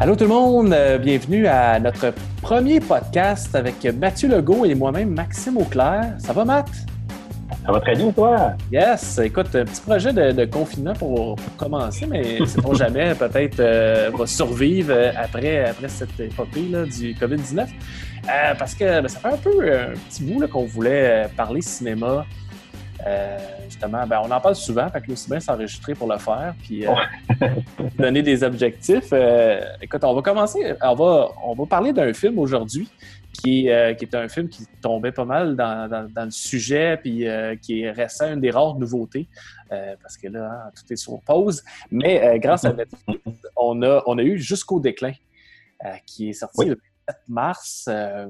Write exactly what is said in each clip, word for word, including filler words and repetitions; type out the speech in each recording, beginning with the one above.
Allô tout le monde, bienvenue à notre premier podcast avec Mathieu Legault et moi-même Maxime Auclair. Ça va, Matt? Ça va très bien, toi? Yes! Écoute, un petit projet de, de confinement pour, pour commencer, mais c'est pour jamais, peut-être euh, va survivre après, après cette épopée là, du covid dix-neuf. Euh, parce que ben, ça fait un peu un petit bout là, qu'on voulait parler cinéma. Euh, justement, ben, on en parle souvent, fait que nous aussi bien s'enregistrer pour le faire, puis euh, donner des objectifs. Euh, écoute, on va commencer, on va, on va parler d'un film aujourd'hui qui, euh, qui est un film qui tombait pas mal dans, dans, dans le sujet, puis euh, qui est récent, une des rares nouveautés, euh, parce que là, hein, tout est sur pause. Mais euh, grâce à Netflix, on a, on a eu Jusqu'au déclin, euh, qui est sorti oui. le sept mars. Euh,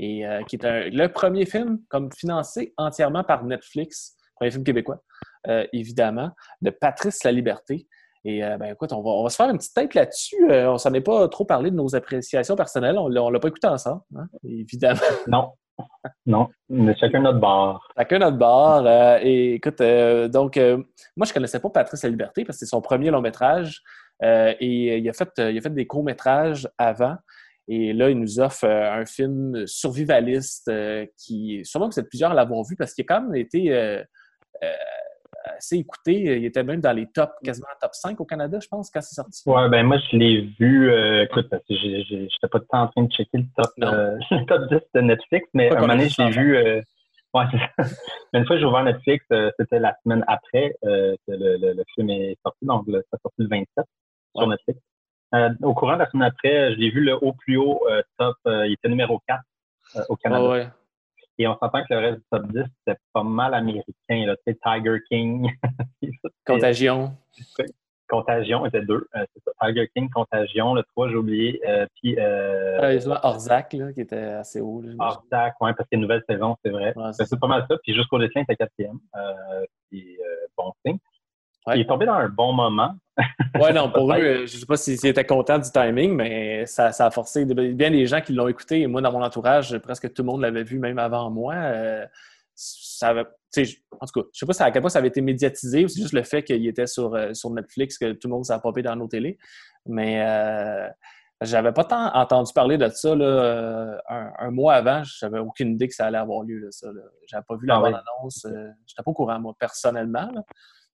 Et euh, qui est un, le premier film comme financé entièrement par Netflix, premier film québécois, euh, évidemment, de Patrice Laliberté. Et euh, ben écoute, on va, on va se faire une petite tête là-dessus. Euh, on ne s'en est pas trop parlé de nos appréciations personnelles. On ne l'a pas écouté ensemble, hein, évidemment. Non, non, mais chacun notre bord. Chacun notre bord. Euh, et écoute, euh, donc, euh, moi, je ne connaissais pas Patrice Laliberté parce que c'est son premier long-métrage. Euh, et il a fait, il a fait des courts-métrages avant. Et là, il nous offre euh, un film survivaliste euh, qui, sûrement que vous êtes plusieurs à l'avoir vu parce qu'il a quand même été euh, euh, assez écouté. Il était même dans les top, quasiment top cinq au Canada, je pense, quand c'est sorti. Oui, ben moi, je l'ai vu, euh, écoute, parce que je n'étais pas tout le temps en train de checker le top, euh, le top dix de Netflix, mais à un moment donné, je l'ai vu. Euh, ouais, c'est ça. Une fois que j'ai ouvert Netflix, euh, c'était la semaine après euh, que le, le, le film est sorti, donc le, ça a sorti le vingt-sept ouais. sur Netflix. Euh, au courant de la semaine après, je l'ai vu le haut plus haut euh, top, euh, il était numéro quatre euh, au Canada. Oh ouais. Et on s'entend que le reste du top dix, c'était pas mal américain. Là. C'était Tiger King. Contagion. Contagion, était deux. Euh, c'est ça. Tiger King, Contagion, le trois, j'ai oublié. Euh, puis euh, euh, Orzac, là, qui était assez haut. Là, Orzac, oui, parce qu'il y a une nouvelle saison, c'est vrai. Ouais, c'est, c'est pas mal ça. Puis Jusqu'au déclin, c'était quatrième. Euh, puis euh, bon signe. Ouais. Il est tombé dans un bon moment. Oui, non, pour eux, je ne sais pas s'ils étaient contents du timing, mais ça, ça a forcé bien des gens qui l'ont écouté. Et moi, dans mon entourage, presque tout le monde l'avait vu, même avant moi. Euh, ça avait, en tout cas, je ne sais pas à quel point ça avait été médiatisé ou c'est juste le fait qu'il était sur, euh, sur Netflix, que tout le monde s'est popé dans nos télés. Mais euh, j'avais pas tant entendu parler de ça là, un, un mois avant. J'avais aucune idée que ça allait avoir lieu. Là, ça, là. J'avais pas vu la ah, bonne ouais. annonce. Euh, je n'étais pas au courant, moi, personnellement. Là.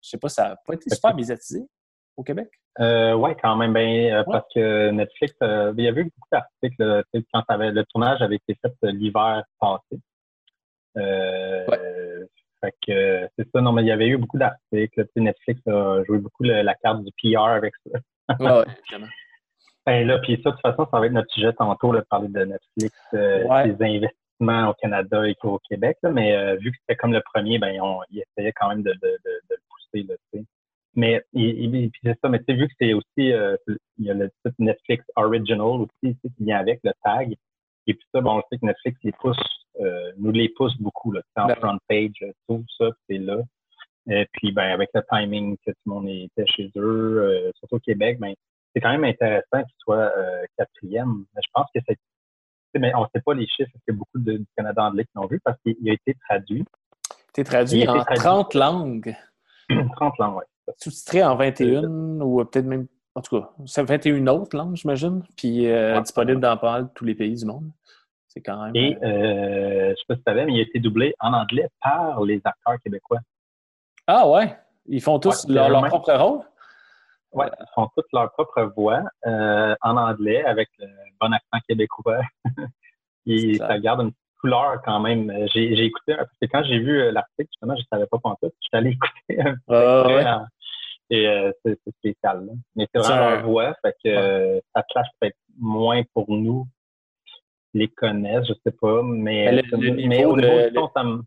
Je sais pas, ça n'a pas été super médiatisé au Québec? Euh, oui, quand même. Ben, euh, ouais. Parce que Netflix, euh, il y avait eu beaucoup d'articles. Quand ça avait, le tournage avait été fait l'hiver passé. Euh, ouais. Fait que c'est ça. Non, mais il y avait eu beaucoup d'articles. T'sais, Netflix a joué beaucoup le, la carte du P R avec ça. Oui, oui, évidemment. Ben, là, puis ça, de toute façon, ça va être notre sujet tantôt, là, de parler de Netflix, euh, ouais. des investissements au Canada et au Québec. Là, mais euh, vu que c'était comme le premier, ben, on, ils essayaient quand même de, de, de, de Là, mais il, il, c'est ça, mais tu sais, vu que c'est aussi, euh, il y a le titre Netflix Original aussi qui vient avec le tag, et puis ça, bon, on sait que Netflix les pousse, euh, nous les pousse beaucoup, là, en ben. front page, tout ça, c'est là. Et puis, ben, avec le timing que tout le monde était chez eux, euh, surtout au Québec, ben, c'est quand même intéressant qu'il soit euh, quatrième. Je pense que c'est, mais on ne sait pas les chiffres, parce que beaucoup de, du Canada anglais qui l'ont vu, parce qu'il a été traduit. T'es traduit il a été en traduit en trente langues. trente langues, oui. Sous-titré en vingt et une, ou peut-être même, en tout cas, c'est vingt et une autres langues, j'imagine, puis euh, ouais. disponible dans pas mal tous les pays du monde. C'est quand même... Et, euh, je ne sais pas si tu savais, mais il a été doublé en anglais par les acteurs québécois. Ah ouais? Ils font tous ouais, leur, leur propre rôle? Oui, ils font toutes leur propre voix euh, en anglais, avec le bon accent québécois. Et ça garde une couleur quand même. J'ai, j'ai écouté, parce que quand j'ai vu l'article, justement, je ne savais pas quand tout. Je suis allé écouter un peu. Euh, ouais. Et euh, c'est, c'est spécial. Là. Mais c'est vraiment leur voix, fait que ouais. ça clash peut-être moins pour nous qui les connaissent, je ne sais pas. Mais, mais, le, le, mais niveau au de, niveau du son, le, ça me...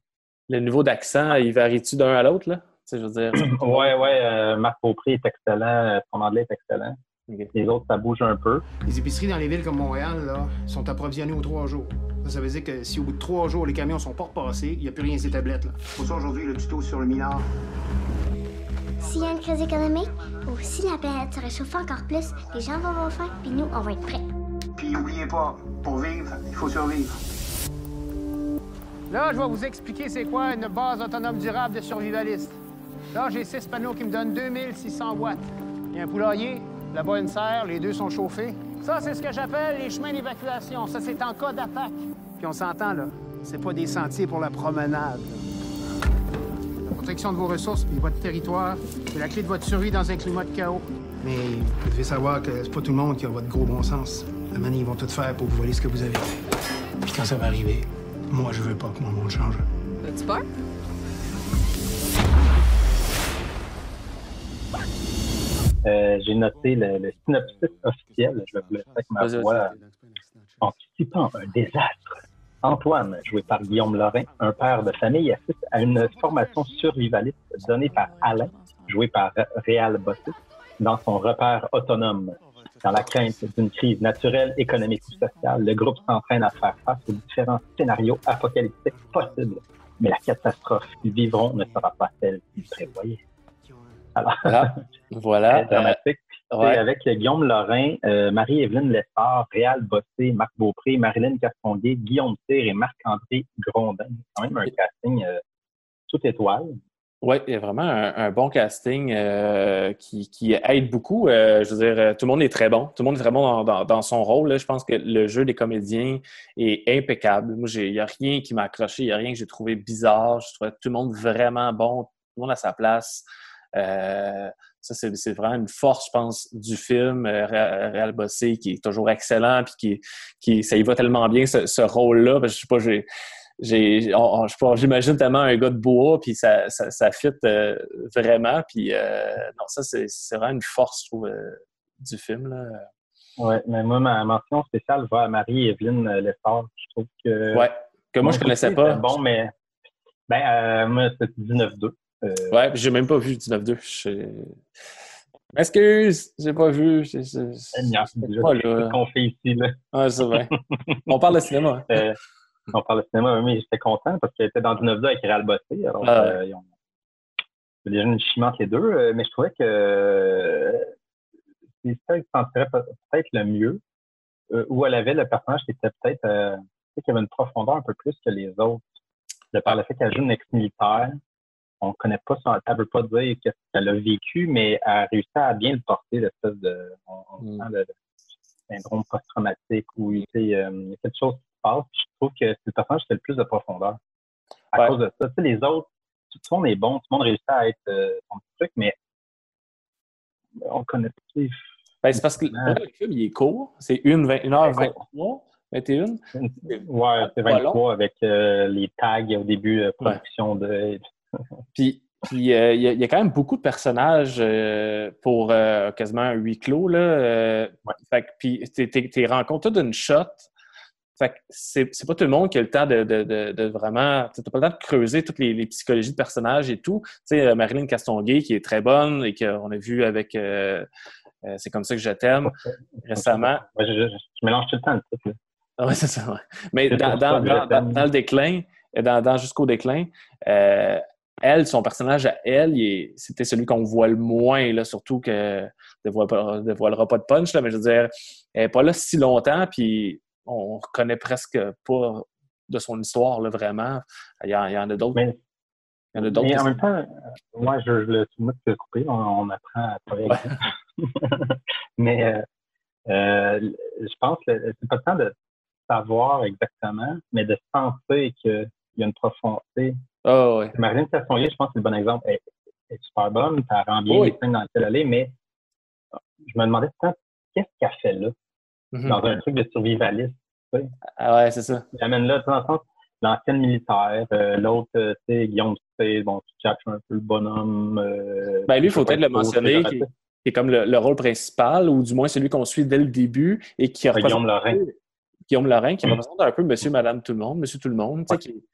le niveau d'accent, il varie-tu d'un à l'autre, là? Tu sais, je veux dire. Ouais, ouais. Euh, Marc Beaupré est excellent. Son anglais est excellent. Okay. Les autres, ça bouge un peu. Les épiceries dans les villes comme Montréal, là, sont approvisionnées aux trois jours. Ça, ça veut dire que si au bout de trois jours, les camions sont pas repassés, il n'y a plus rien ces tablettes, là. Pour ça, aujourd'hui, le tuto sur le minard. S'il y a une crise économique, ou si la planète se réchauffe encore plus, les gens vont avoir faim, puis nous, on va être prêts. Puis n'oubliez pas, pour vivre, il faut survivre. Là, je vais vous expliquer c'est quoi une base autonome durable de survivaliste. Là, j'ai six panneaux qui me donnent deux mille six cents watts. Il y a un poulailler... Là-bas, une serre, les deux sont chauffés. Ça, c'est ce que j'appelle les chemins d'évacuation. Ça, c'est en cas d'attaque. Puis on s'entend, là, c'est pas des sentiers pour la promenade, là. La protection de vos ressources et votre territoire, c'est la clé de votre survie dans un climat de chaos. Mais vous devez savoir que c'est pas tout le monde qui a votre gros bon sens. La manière, ils vont tout faire pour vous voler ce que vous avez fait. Puis quand ça va arriver, moi, je veux pas que mon monde change. As-tu peur? Euh, j'ai noté le, le synopsis officiel, je vais vous le faire avec ma voix, anticipant un désastre. Antoine, joué par Guillaume Laurin, un père de famille, assiste à une formation survivaliste donnée par Alain, joué par Réal Bossé, dans son repère autonome. Dans la crainte d'une crise naturelle, économique ou sociale, le groupe s'entraîne à faire face aux différents scénarios apocalyptiques possibles. Mais la catastrophe qu'ils vivront ne sera pas celle qu'ils prévoyaient. Alors, ah, voilà. Dramatique. Euh, ouais. Avec Guillaume Laurin, euh, Marie-Evelyne Lessard, Réal Bossé, Marc Beaupré, Marilyn Castonguay, Guillaume Cyr et Marc-André Grondin. C'est quand même un casting euh, toute étoile. Oui, il y a vraiment un, un bon casting euh, qui, qui aide beaucoup. Euh, je veux dire, tout le monde est très bon. Tout le monde est très bon dans, dans, dans son rôle. Là. Je pense que le jeu des comédiens est impeccable. Moi, il n'y a rien qui m'a accroché. Il n'y a rien que j'ai trouvé bizarre. Je trouvais tout le monde vraiment bon. Tout le monde à sa place. Euh, ça, c'est, c'est vraiment une force, je pense, du film. Euh, Réal Bossé, qui est toujours excellent. Puis qui, qui, ça y va tellement bien, ce, ce rôle-là. Parce que je sais pas, j'ai... J'ai, on, on, je pense, j'imagine tellement un gars de bois, puis ça, ça, ça fit euh, vraiment. Puis euh, non, ça, c'est, c'est vraiment une force, je trouve, euh, du film, là. Oui, mais moi, ma mention spéciale va à Marie-Evelyne Lessard. Je trouve que... Ouais, que moi, je connaissais pas. Bon, mais... Ben, euh, moi, c'est dix-neuf deux. Euh... Ouais, j'ai même pas vu dix-neuf deux. Je... Excuse, j'ai pas vu. C'est, c'est, c'est, c'est, c'est pas là. Qu'on fait ici, là. Ouais, c'est vrai. On parle de cinéma. Hein. euh... On parle de cinéma, mais j'étais content parce qu'elle était dans dix-neuf deux avec Réal Bossé. Alors, ah. euh, ils ont déjà une chimie entre les deux. Mais je trouvais que euh, c'est ça qui sentirait peut-être le mieux. Euh, où elle avait le personnage qui était peut-être... Euh, qui avait une profondeur un peu plus que les autres. De par le fait qu'elle joue une ex-militaire, on ne connaît pas son... Elle ne veut pas dire ce qu'elle a vécu, mais elle a réussi à bien le porter, l'espèce de... On, on mm. sent le, le syndrome post-traumatique où il y a quelque chose... Je trouve que c'est le personnage qui a le plus de profondeur. À ouais. cause de ça, tu sais, les autres, tout le monde est bon, tout le monde réussit à être euh, son petit truc, mais on connaît plus. Ben, c'est parce que euh... le film, il est court. C'est une heure vingt-trois, vingt et une. Ouais, c'est vingt-trois avec euh, les tags au début, euh, production ouais. de... Puis, Puis, il euh, y, y a quand même beaucoup de personnages euh, pour euh, quasiment un huis clos, là. Euh, ouais. Fait que, puis, t'es, t'es, t'es rencontré d'une shot. Fait que c'est, c'est pas tout le monde qui a le temps de, de, de, de vraiment... T'as pas le temps de creuser toutes les, les psychologies de personnages et tout. Tu sais, Marilyn Castonguay, qui est très bonne et qu'on a vu avec euh, euh, C'est comme ça que je t'aime récemment. Ouais, je, je, je mélange tout le temps le truc. Oui, c'est ça. Ouais. Mais dans, dans, dans, dans, dans le déclin, dans, dans Jusqu'au déclin, euh, elle, son personnage à elle, il est, c'était celui qu'on voit le moins, là, surtout que ne dévoilera pas de punch, là, mais je veux dire, elle n'est pas là si longtemps, puis on connaît presque pas de son histoire, là, vraiment. Il y, en, il y en a d'autres. Mais, il y en, a d'autres mais en même temps, moi, je le moi de te couper, on, on apprend à travailler. Ouais. mais euh, euh, je pense que c'est pas le temps de savoir exactement, mais de penser qu'il y a une profondeur. Oh, ouais. Marilyn Castonguay, je pense que c'est le bon exemple. Elle, elle est super bonne, ça rend bien oui. les scènes dans lesquelles elle est, mais je me demandais tout le temps, qu'est-ce qu'elle fait là? Mm-hmm. Dans un truc de survivaliste. Tu sais. Ah ouais, c'est ça. Il amène là, dans le sens, l'ancienne militaire, euh, l'autre, euh, tu sais, Guillaume Cyr, bon, tu cherches un peu le bonhomme. Euh, ben lui, il faut peut-être le mentionner, qui, qui est comme le, le rôle principal, ou du moins celui qu'on suit dès le début, et qui représente... Guillaume Laurin. Guillaume Laurin, qui mm-hmm. représente un peu Monsieur, Madame Tout-le-Monde, Monsieur Tout-le-Monde, tu sais, qui...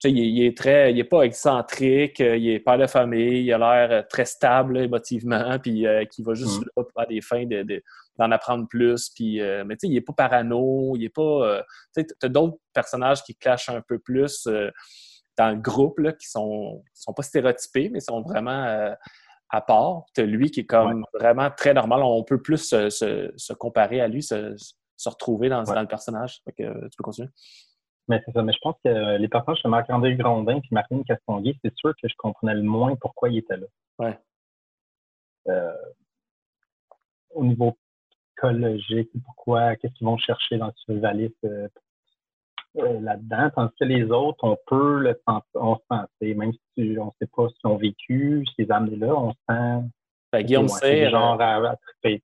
Tu sais, il, il est très, il est pas excentrique, il est père de famille, il a l'air très stable là, émotivement, puis euh, qui va juste mm. là pour faire des fins de, de, d'en apprendre plus. Puis, euh, mais tu sais, il est pas parano, il est pas. Euh, tu sais, t'as d'autres personnages qui clashent un peu plus euh, dans le groupe là, qui sont, sont pas stéréotypés, mais sont vraiment euh, à part. T'as lui qui est comme ouais. vraiment très normal. On peut plus se, se, se comparer à lui, se, se retrouver dans, ouais. dans le personnage. Fait que, euh, tu peux continuer. Mais c'est ça. Mais je pense que les personnages de Marc-André Grondin et Marine Castonguay, c'est sûr que je comprenais le moins pourquoi ils étaient là. Ouais. Euh, au niveau psychologique, pourquoi, qu'est-ce qu'ils vont chercher dans le survivaliste euh, euh, là-dedans, tandis que les autres, on peut le sentir, même si tu, on ne sait pas si on a vécu ces années-là, on sent... Ben, Guillaume Cyr, genre à, à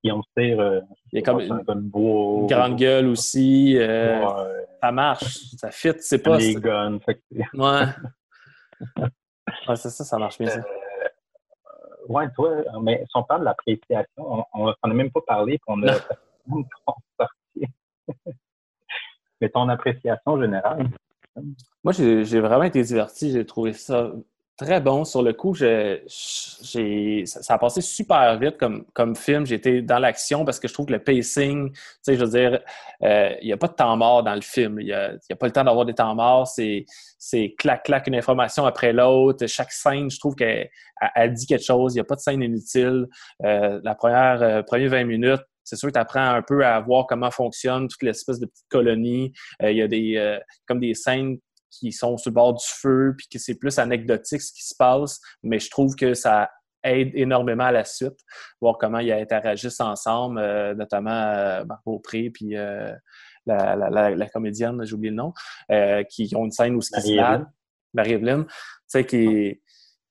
Guillaume Cyr, euh, il y a comme une, une beau, grande gueule aussi. Euh, ouais. Ça marche, ça fit, c'est pas. Les guns, fait que c'est... Ouais. Ouais, c'est ça, ça marche bien. Ça. Euh, ouais, toi, mais si on parle de l'appréciation, on n'en a même pas parlé, qu'on a sorti. Mais ton appréciation générale. Moi, j'ai, j'ai vraiment été diverti, j'ai trouvé ça. Très bon. Sur le coup, je, je, j'ai, ça, ça a passé super vite comme, comme film. J'étais dans l'action parce que je trouve que le pacing, tu sais, je veux dire, il euh, n'y a pas de temps mort dans le film. Il n'y a, a pas le temps d'avoir des temps morts. C'est, c'est clac-clac une information après l'autre. Chaque scène, je trouve qu'elle elle, elle dit quelque chose. Il n'y a pas de scène inutile. Euh, la première, euh, première vingt minutes, c'est sûr que tu apprends un peu à voir comment fonctionne toute l'espèce de petite colonie. Il euh, y a des euh, comme des scènes qui sont sur le bord du feu, puis que c'est plus anecdotique ce qui se passe, mais je trouve que ça aide énormément à la suite, voir comment ils interagissent ensemble, euh, notamment euh, Marc Beaupré, puis euh, la, la, la, la comédienne, j'ai oublié le nom, euh, qui ont une scène où ils se battent, Marie-Evelyne, tu sais, qui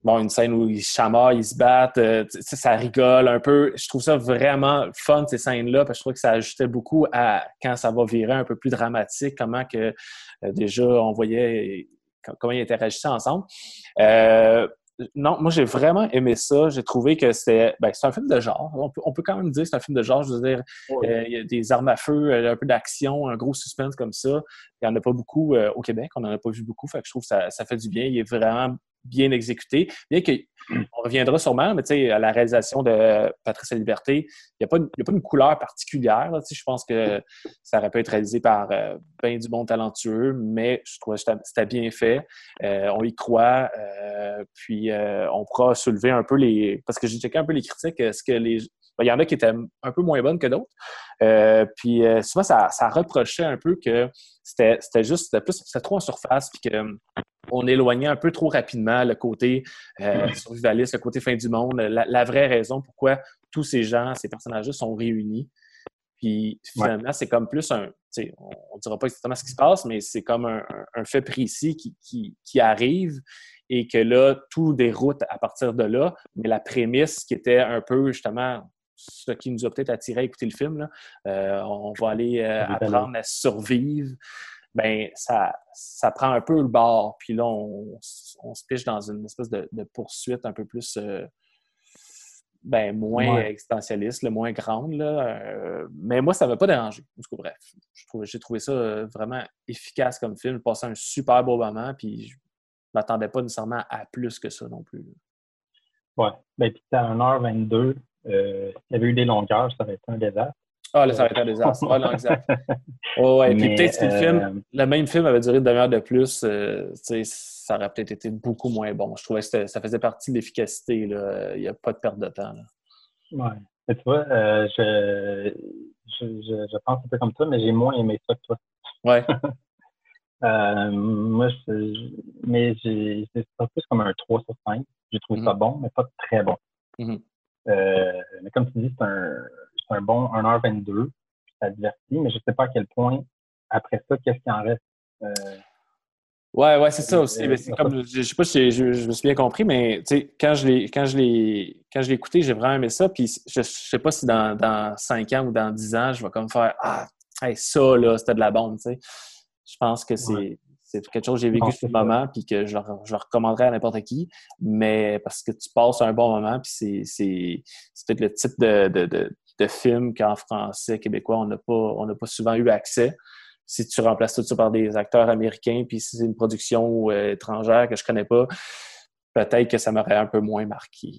bon, une scène où ils chamaillent, ils se battent, euh, ça rigole un peu. Je trouve ça vraiment fun, ces scènes-là, parce que je trouve que ça ajoutait beaucoup à quand ça va virer un peu plus dramatique, comment que euh, déjà on voyait comment ils interagissaient ensemble. Euh, non, moi, j'ai vraiment aimé ça. J'ai trouvé que c'était... Ben, c'est un film de genre. On peut, on peut quand même dire que c'est un film de genre. Je veux dire, oui. euh, il y a des armes à feu, un peu d'action, un gros suspense comme ça. Il n'y en a pas beaucoup euh, au Québec. On n'en a pas vu beaucoup. Fait que je trouve que ça, ça fait du bien. Il est vraiment... bien exécuté, bien qu'on reviendra sûrement, mais tu sais, à la réalisation de Patrice Laliberté, il n'y a, a pas une couleur particulière. Là, je pense que ça aurait pu être réalisé par euh, bien du monde talentueux, mais je trouve que c'était bien fait. Euh, on y croit, euh, puis euh, on pourra soulever un peu les... Parce que j'ai checké un peu les critiques, est-ce que les... Il y en a qui étaient un peu moins bonnes que d'autres. Euh, puis euh, souvent, ça, ça reprochait un peu que c'était, c'était juste... C'était, plus, c'était trop en surface, puis que... on éloignait un peu trop rapidement le côté euh, survivaliste, le côté fin du monde, la, la vraie raison pourquoi tous ces gens, ces personnages-là sont réunis. Puis finalement, ouais. C'est comme plus un... On ne dira pas exactement ce qui se passe, mais c'est comme un, un, un fait précis qui, qui, qui arrive et que là, tout déroute à partir de là. Mais la prémisse qui était un peu justement... ce qui nous a peut-être attiré à écouter le film, là. Euh, on va aller euh, apprendre à survivre. Ben ça, ça prend un peu le bord. Puis là, on, on se piche dans une espèce de, de poursuite un peu plus euh, ben moins ouais. existentialiste, le moins grande. Là. Euh, mais moi, ça ne m'a pas dérangé. En tout cas, bref, je trouve, j'ai trouvé ça vraiment efficace comme film. J'ai passé un super beau moment, puis je ne m'attendais pas nécessairement à plus que ça non plus. Oui. Ben, puis c'était à une heure vingt-deux. Euh, s'il y avait eu des longueurs, ça aurait été un désastre. Ah, là, ça aurait été un désastre. Ah, non, exact. Oh, ouais. Puis peut-être que euh... le film, le même film avait duré une demi-heure de plus, euh, tu sais, ça aurait peut-être été beaucoup moins bon. Je trouvais que ça faisait partie de l'efficacité, là. Il n'y a pas de perte de temps, là. Ouais. Et tu vois, euh, je, je, je, je pense un peu comme toi, mais j'ai moins aimé ça que toi. Ouais. euh, moi, je, je, mais j'ai, c'est plus comme un trois sur cinq. J'ai trouvé mm-hmm. ça bon, mais pas très bon. Mm-hmm. Euh, mais comme tu dis, c'est un, c'est un bon une heure vingt-deux, ça divertit, mais je ne sais pas à quel point, après ça, qu'est-ce qui en reste. Euh... Ouais, ouais, c'est ça aussi. Mais c'est comme, je ne sais pas si je, je, je me suis bien compris, mais quand je, l'ai, quand, je l'ai, quand je l'ai écouté, j'ai vraiment aimé ça, puis je ne sais pas si dans, dans cinq ans ou dans dix ans, je vais comme faire « Ah, hey, ça, là, c'était de la bombe! » Je pense que c'est... Ouais. C'est quelque chose que j'ai vécu sur le moment puis que je le, je le recommanderais à n'importe qui, mais parce que tu passes un bon moment puis c'est, c'est, c'est peut-être le type de, de, de, de film qu'en français, québécois, on n'a pas, on n'a pas souvent eu accès. Si tu remplaces tout ça par des acteurs américains puis si c'est une production étrangère que je connais pas, peut-être que ça m'aurait un peu moins marqué.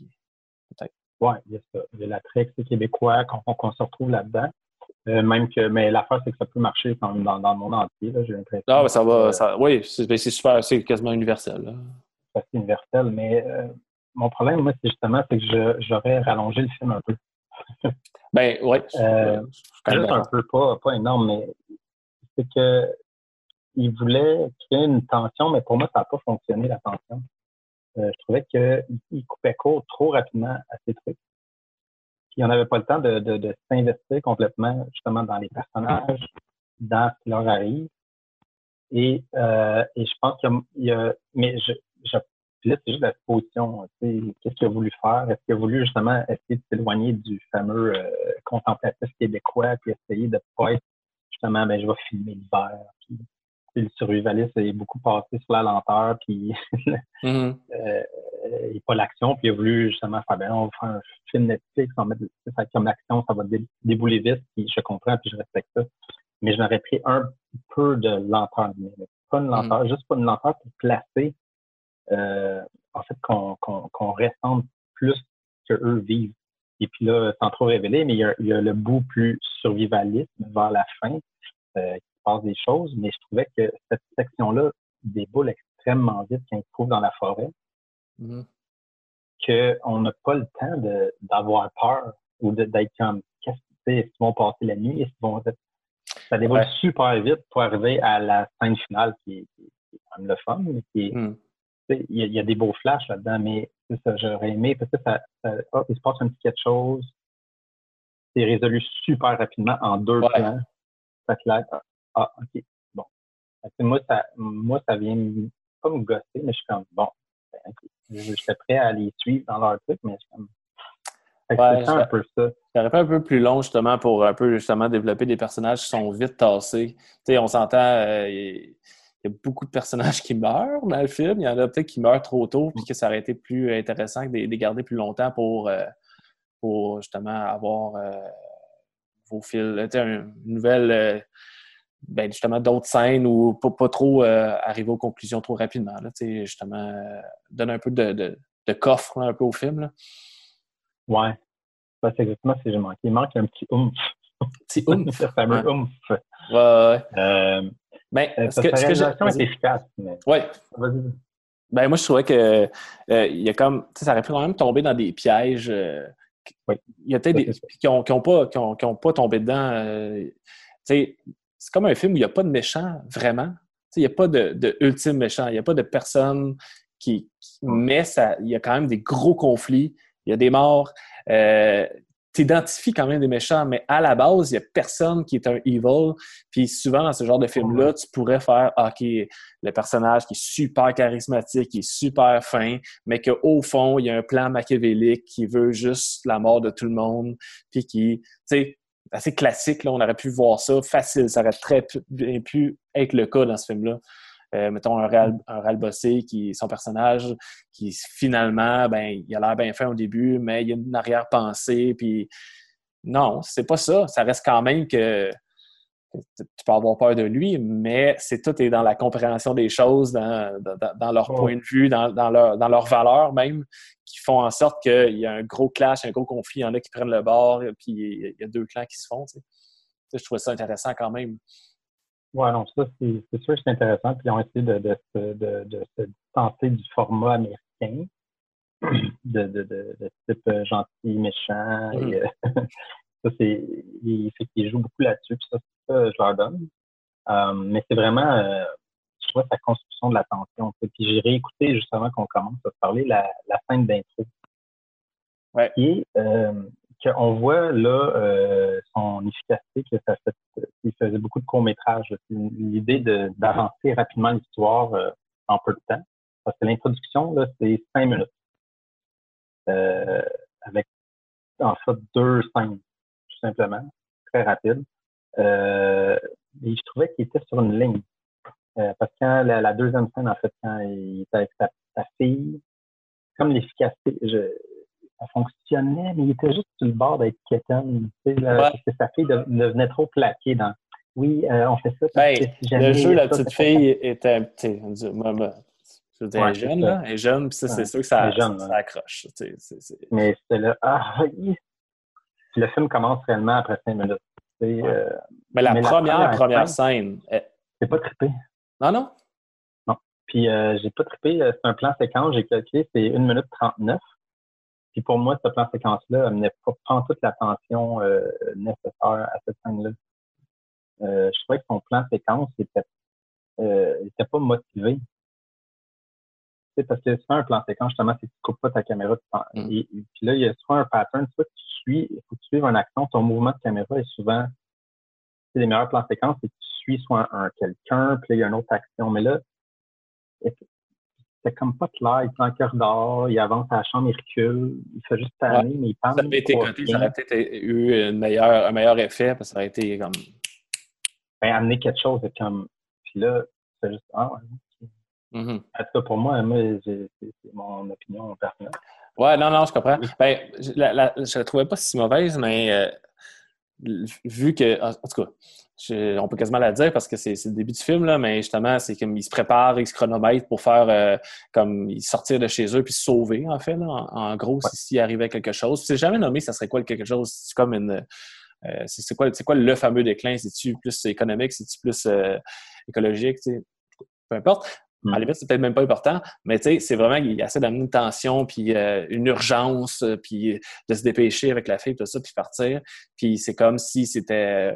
Peut-être. Oui, il y a ça. Il y a l'attrait que c'est québécois, qu'on, qu'on se retrouve là-dedans. Euh, même que, mais l'affaire, c'est que ça peut marcher quand même dans, dans le monde entier, là, j'ai l'impression. Ah, ben ça va, ça, oui, c'est, c'est super, c'est quasiment universel. Là. C'est assez universel, mais euh, mon problème, moi, c'est justement, c'est que je, j'aurais rallongé le film un peu. Ben, oui. Euh, juste un peu, pas, pas énorme, mais c'est que il voulait créer une tension, mais pour moi, ça n'a pas fonctionné, la tension. Euh, je trouvais qu'il coupait court trop rapidement à ces trucs. Puis on n'avait pas le temps de, de, de s'investir complètement justement dans les personnages, dans ce qui leur arrive. Et, euh, et je pense qu'il y, y a... Mais je, je là, c'est juste la position. Qu'est-ce qu'il a voulu faire? Est-ce qu'il a voulu justement essayer de s'éloigner du fameux euh, contemplatif québécois puis essayer de pas être justement, ben je vais filmer l'hiver. Puis, puis le survivaliste est beaucoup passé sur la lenteur puis mm-hmm. euh, et pas l'action. Puis il a voulu justement faire, ben on va faire un film Netflix, on va mettre ça comme l'action, ça va dé- débouler vite. Puis je comprends, puis je respecte ça. Mais je m'aurais pris un peu de lenteur. Mais pas une lenteur, mm-hmm. juste pas une lenteur pour placer Euh, en fait, qu'on, qu'on, qu'on ressemble plus qu'eux vivent. Et puis là, sans trop révéler, mais il y a, il y a le bout plus survivaliste vers la fin euh, qui passe des choses, mais je trouvais que cette section-là déboule extrêmement vite quand ils se trouvent dans la forêt, mmh. qu'on n'a pas le temps de, d'avoir peur ou de, d'être comme, qu'est-ce que c'est, est-ce qu'ils vont passer la nuit, est-ce qu'ils vont... Ça déboule ouais. super vite pour arriver à la scène finale qui est, qui est quand même le fun, mais qui est... Mmh. Il y, y a des beaux flashs là-dedans, mais c'est ça, j'aurais aimé. Parce que ça, ça oh, il se passe un petit quelque chose. C'est résolu super rapidement en deux ouais. plans. Ça claque. Ah, ah, OK. Bon. Moi ça, moi, ça vient pas me gosser, mais je suis comme bon. Okay. J'étais prêt à les suivre dans leur truc, mais je suis comme. Fait que ouais, c'est ça, un peu ça. J'aurais fait un peu plus long justement pour un peu justement développer des personnages qui sont vite tassés. Tu sais, on s'entend. Euh, y... Il y a beaucoup de personnages qui meurent dans le film. Il y en a peut-être qui meurent trop tôt puis que ça aurait été plus intéressant de les garder plus longtemps pour, euh, pour justement avoir euh, vos fils, une nouvelle, euh, ben justement d'autres scènes ou pas, pas trop euh, arriver aux conclusions trop rapidement. Là, justement, euh, donne un peu de, de, de coffre là, un peu au film. Là. Ouais. Ben, c'est exactement ce que j'ai manqué. Il manque un petit oomph. Un petit oomph. Le fameux oomph. Ouais, ouais. Euh... Ben, ce que, ce que j'ai... est efficace. Mais... Oui. Ben, moi, je trouvais que euh, il y a comme, ça aurait pu quand même tomber dans des pièges. Euh, oui. Il y a peut-être ça, des qui n'ont pas, pas tombé dedans. Euh, c'est comme un film où il n'y a pas de méchant, vraiment. T'sais, il n'y a pas de, de ultime méchant. Il n'y a pas de personne qui... qui met ça. Il y a quand même des gros conflits. Il y a des morts. Euh, tu identifies quand même des méchants, mais à la base, il n'y a personne qui est un evil. Puis souvent, dans ce genre de film-là, tu pourrais faire « OK, le personnage qui est super charismatique, qui est super fin, mais qu'au fond, il y a un plan machiavélique qui veut juste la mort de tout le monde. » Puis qui, tu sais, assez classique, là, on aurait pu voir ça facile. Ça aurait très bien pu être le cas dans ce film-là. Euh, mettons un Réal, un Réal Bossé qui son personnage qui finalement ben il a l'air bien fin au début mais il y a une arrière-pensée puis non c'est pas ça, ça reste quand même que tu peux avoir peur de lui mais c'est tout est dans la compréhension des choses dans, dans, dans leur oh. point de vue dans, dans leur dans leurs valeurs même qui font en sorte qu'il y a un gros clash, un gros conflit, il y en a qui prennent le bord puis il y a deux clans qui se font. Tu sais, je trouvais ça intéressant quand même. Oui, non, ça, c'est, c'est sûr que c'est intéressant. Puis ils ont essayé de, de, de, de, de se distancer du format américain, de, de, de, de type gentil, méchant. Mm. Et, euh, ça, c'est, il fait qu'ils jouent beaucoup là-dessus. Puis ça, ça, je leur donne. Euh, mais c'est vraiment, euh, je vois sa construction de la tension. Puis j'ai réécouté, juste avant qu'on commence à parler, la, la scène d'intro. Ouais. Et euh, qu'on voit là euh, son efficacité, que ça fait, il faisait beaucoup de courts-métrages. L'idée de, d'avancer rapidement l'histoire euh, en peu de temps. Parce que l'introduction, là, c'est cinq minutes. Euh, avec, en fait, deux scènes, tout simplement. Très rapide. Euh, et je trouvais qu'il était sur une ligne. Euh, parce que quand la, la deuxième scène, en fait, quand il était avec sa, sa fille, comme l'efficacité... Je, ça fonctionnait, mais il était juste sur le bord d'être quétaine. Tu sais, là, ouais. Parce que sa fille devenait trop claquée dans « Oui, euh, on fait ça. » Hey, le jeu, la petite ça, fille était... Je veux dire, elle est jeune, là. Elle est jeune, puis ça, c'est ouais, sûr que ça, jeune, ça, ça accroche. C'est, c'est... Mais c'était là... Ah, oui. Le film commence réellement après cinq minutes. Ouais. Euh, mais la mais première, la première, première scène... scène elle... J'ai pas trippé. Non, non? Non. Puis euh, j'ai pas trippé. C'est un plan séquence, j'ai calculé, c'est une minute trente-neuf. Puis pour moi, ce plan séquence-là amenait pas en toute l'attention euh, nécessaire à cette scène-là. Euh, je trouvais que son plan séquence n'était euh, pas motivé. parce qu'il y a souvent un plan séquence, justement, si tu coupes pas ta caméra. Tu mm. et, et, puis là, il y a souvent un pattern, soit tu suis, il faut que tu suives un action, ton mouvement de caméra est souvent, c'est les meilleurs plans séquences, c'est que tu suis soit un, un quelqu'un, puis là, il y a une autre action. Mais là, c'est comme pas clair, il prend le cœur d'or, il avance à la chambre, il recule, il fait juste tanner, ouais. mais il pense. Ça avait été coté, ça aurait peut-être eu une meilleure, un meilleur effet, parce que ça aurait été comme... Ben, amener quelque chose, c'est comme... Puis là, c'est juste... Ah, ouais. Mm-hmm. En tout cas, pour moi, moi j'ai, c'est mon opinion personnelle. Ouais, non, non, je comprends. Ben, je, la, la, je la trouvais pas si mauvaise, mais euh, vu que... En, en tout cas, je, on peut quasiment la dire parce que c'est, c'est le début du film, là, mais justement, c'est comme ils se préparent, ils se chronomètrent pour faire euh, comme ils sortir de chez eux puis se sauver, en fait, là, en, en gros, ouais. s'il arrivait quelque chose. Puis c'est jamais nommé, ça serait quoi quelque chose? C'est comme une... Euh, c'est, c'est, quoi, c'est quoi le fameux déclin? C'est-tu plus économique? C'est-tu plus euh, écologique? T'sais? Peu importe. À la limite, c'est peut-être même pas important, mais tu sais, c'est vraiment qu'il essaie d'amener une tension, puis euh, une urgence, puis de se dépêcher avec la fille, tout ça, puis partir. Puis c'est comme si c'était...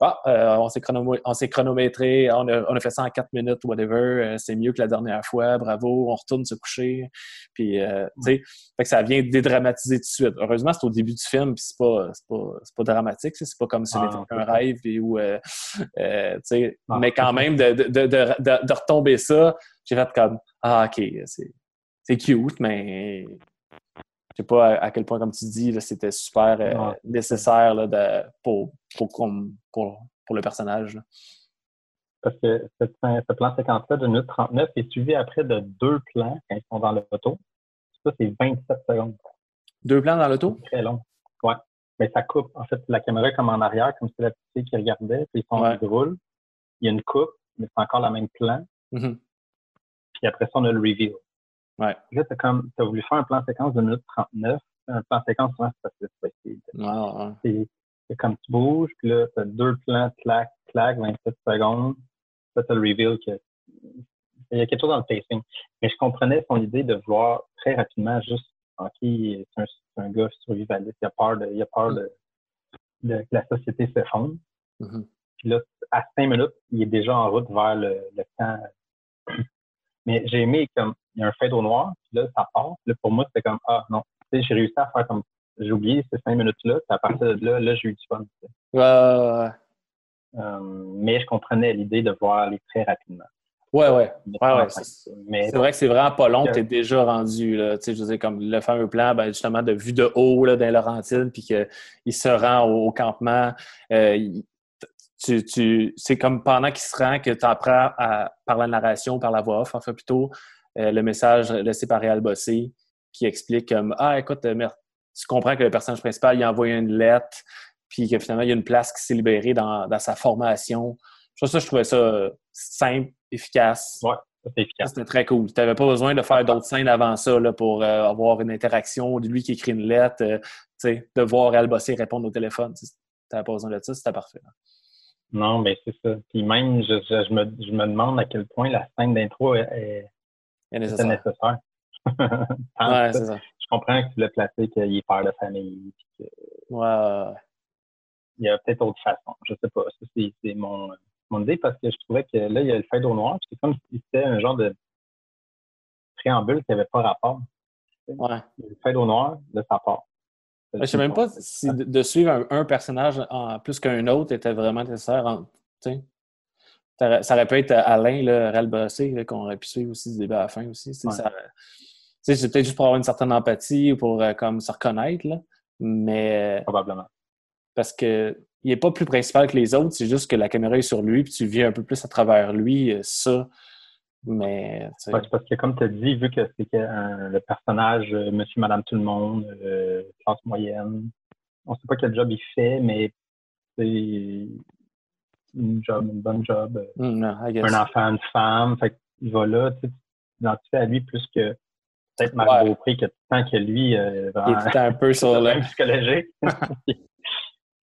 Ah, euh, on s'est chronom- on s'est chronométré, on a, on a fait ça en quatre minutes, whatever, c'est mieux que la dernière fois, bravo, on retourne se coucher. Puis, euh, tu sais, ça vient dédramatiser tout de suite. Heureusement, c'est au début du film, puis c'est pas, c'est pas, c'est pas dramatique, c'est pas comme si c'était ah, un okay. rêve, et où, euh, euh, tu sais, ah, mais quand même, de, de, de, de, de retomber ça, j'ai fait comme, ah, OK, c'est, c'est cute, mais... Je sais pas à quel point, comme tu dis, là, c'était super euh, nécessaire là, de, pour, pour, pour, pour le personnage. Là. Parce que ce, ce plan séquence-là de une minute trente-neuf est suivi après de deux plans quand ils sont dans l'auto. Ça, c'est vingt-sept secondes. Deux plans dans l'auto? C'est très long. Oui. Mais ça coupe. En fait, la caméra est comme en arrière, comme si la petite fille qui regardait. Puis ils sont ouais. drôles. Il y a une coupe, mais c'est encore le même plan. Mm-hmm. Puis après ça, on a le reveal. Ouais. Là, t'as comme, t'as voulu faire un plan séquence de une minute trente-neuf. Un plan séquence, souvent, c'est parce que c'est facile. C'est, c'est comme tu bouges, puis là, t'as deux plans, clac, clac, vingt-sept secondes. Là, t'as le reveal que, il y a quelque chose dans le pacing. Mais je comprenais son idée de vouloir très rapidement juste, OK, c'est un, c'est un gars survivaliste. Il a peur de, il a peur de, de, que la société s'effondre. Mm-hmm. Puis là, à cinq minutes, il est déjà en route vers le, le camp. Mais j'ai aimé comme il y a un fade au noir, puis là, ça part. Là, pour moi, c'était comme ah non. Tu sais, j'ai réussi à faire comme j'ai oublié ces cinq minutes-là, puis à partir de là, là, j'ai eu du fun. Tu sais. euh... Euh, mais je comprenais l'idée de voir aller très rapidement. Ouais, ouais. ouais, ouais c'est mais, c'est donc, vrai que c'est vraiment pas long, que... t'es déjà rendu. Là, tu sais, je veux dire, comme le fameux plan, ben, justement, de vue de haut là, dans Laurentide, puis qu'il se rend au, au campement. Euh, il... Tu, tu, c'est comme pendant qu'il se rend que tu apprends par la narration, par la voix off, enfin plutôt, euh, le message laissé par Réal Bossé qui explique comme « Ah, écoute, merde, tu comprends que le personnage principal, il a envoyé une lettre, puis que finalement, il y a une place qui s'est libérée dans, dans sa formation. » Je trouve ça, je trouvais ça simple, efficace. Ouais, c'était efficace. Ça, c'était très cool. Tu n'avais pas besoin de faire d'autres scènes avant ça là, pour euh, avoir une interaction de lui qui écrit une lettre, euh, t'sais, de voir Réal Bossé répondre au téléphone. Tu n'avais pas besoin de ça, c'était parfait. Là. Non, mais c'est ça. Puis même, je, je, je, me, je me demande à quel point la scène d'intro est, est, est nécessaire. nécessaire. ouais, c'est ça. Ça. Je comprends que tu l'as placé, qu'il est père de famille. Que... Ouais. Il y a peut-être autre façon. Je sais pas. Ça, c'est, c'est mon, mon idée parce que je trouvais que là, il y a le fade au noir. C'est comme si c'était un genre de préambule qui n'avait pas rapport. Ouais. Le fade au noir, là, ça part. Je ne sais même pas si de suivre un, un personnage en plus qu'un autre était vraiment nécessaire. En, ça aurait pu être Alain, là, Réal Bossé, là, qu'on aurait pu suivre aussi du début à la fin aussi. Ouais. Ça, c'est peut-être juste pour avoir une certaine empathie ou pour euh, comme, se reconnaître. Là, mais probablement. Parce qu'il n'est pas plus principal que les autres, c'est juste que la caméra est sur lui puis tu vis un peu plus à travers lui ça. Mais, tu sais... ouais, parce que comme tu as dit, vu que c'est un, le personnage euh, monsieur, madame, tout le monde, euh, classe moyenne, on sait pas quel job il fait, mais c'est une job, une bonne job. Mm, no, un enfant, une femme, fait qu'il va là, tu t'identifies à lui plus que peut-être Marc Beaupré, que tant que lui... Euh, il était un peu sur le... psychologique.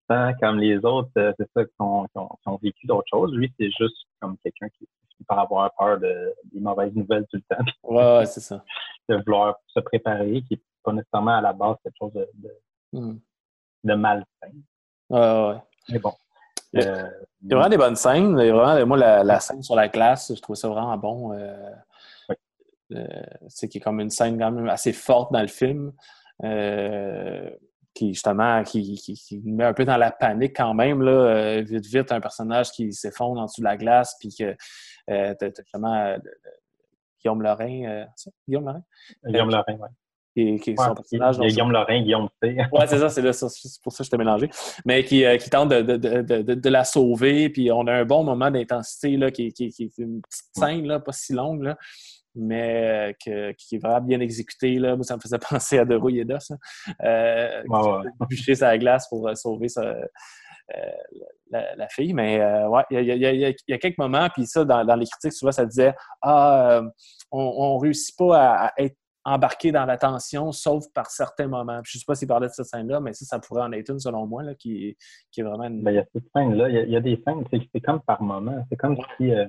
Tant comme les autres, c'est ça, qui ont, qui ont, qui ont vécu d'autres choses. Lui, c'est juste comme quelqu'un qui... par avoir peur de, des mauvaises nouvelles tout le temps. Ouais, ouais, c'est ça. De vouloir se préparer, qui n'est pas nécessairement à la base quelque chose de, de, mm. de malsain. Ouais, ouais. Mais bon. Euh, il y a mais... vraiment des bonnes scènes. Vraiment, moi, la, la scène sur la glace, je trouve ça vraiment bon. Euh, ouais. euh, c'est qui est comme une scène quand même assez forte dans le film, euh, qui justement qui, qui, qui met un peu dans la panique quand même là, euh, vite vite un personnage qui s'effondre en dessous de la glace, puis que euh, t'as, t'as justement euh, Guillaume Laurin, euh, Guillaume Laurin, Guillaume Laurin, oui. Qui, qui ouais, son personnage, il y a Guillaume Laurin, Guillaume Cyr. Oui, c'est ça, c'est, là, c'est pour ça que je t'ai mélangé. Mais qui, euh, qui tente de, de, de, de, de la sauver, puis on a un bon moment d'intensité, là, qui, qui, qui est une petite scène, là, pas si longue, là, mais euh, que, qui est vraiment bien exécutée. Là. Moi, ça me faisait penser à De Rouille d'os. Euh, ouais, ouais. Qui a bûché sa glace pour euh, sauver sa, euh, la, la fille. Mais euh, ouais, il y, y, y, y a quelques moments, puis ça, dans, dans les critiques, souvent, ça disait « Ah, euh, on ne réussit pas à, à être embarqué dans la tension, sauf par certains moments. » Puis je ne sais pas s'il parlait de cette scène-là, mais ça, ça pourrait en être une, selon moi, là, qui, qui est vraiment... Une... Bien, il y a cette scène-là. Il y a, il y a des scènes, c'est, c'est comme par moment. C'est comme si euh,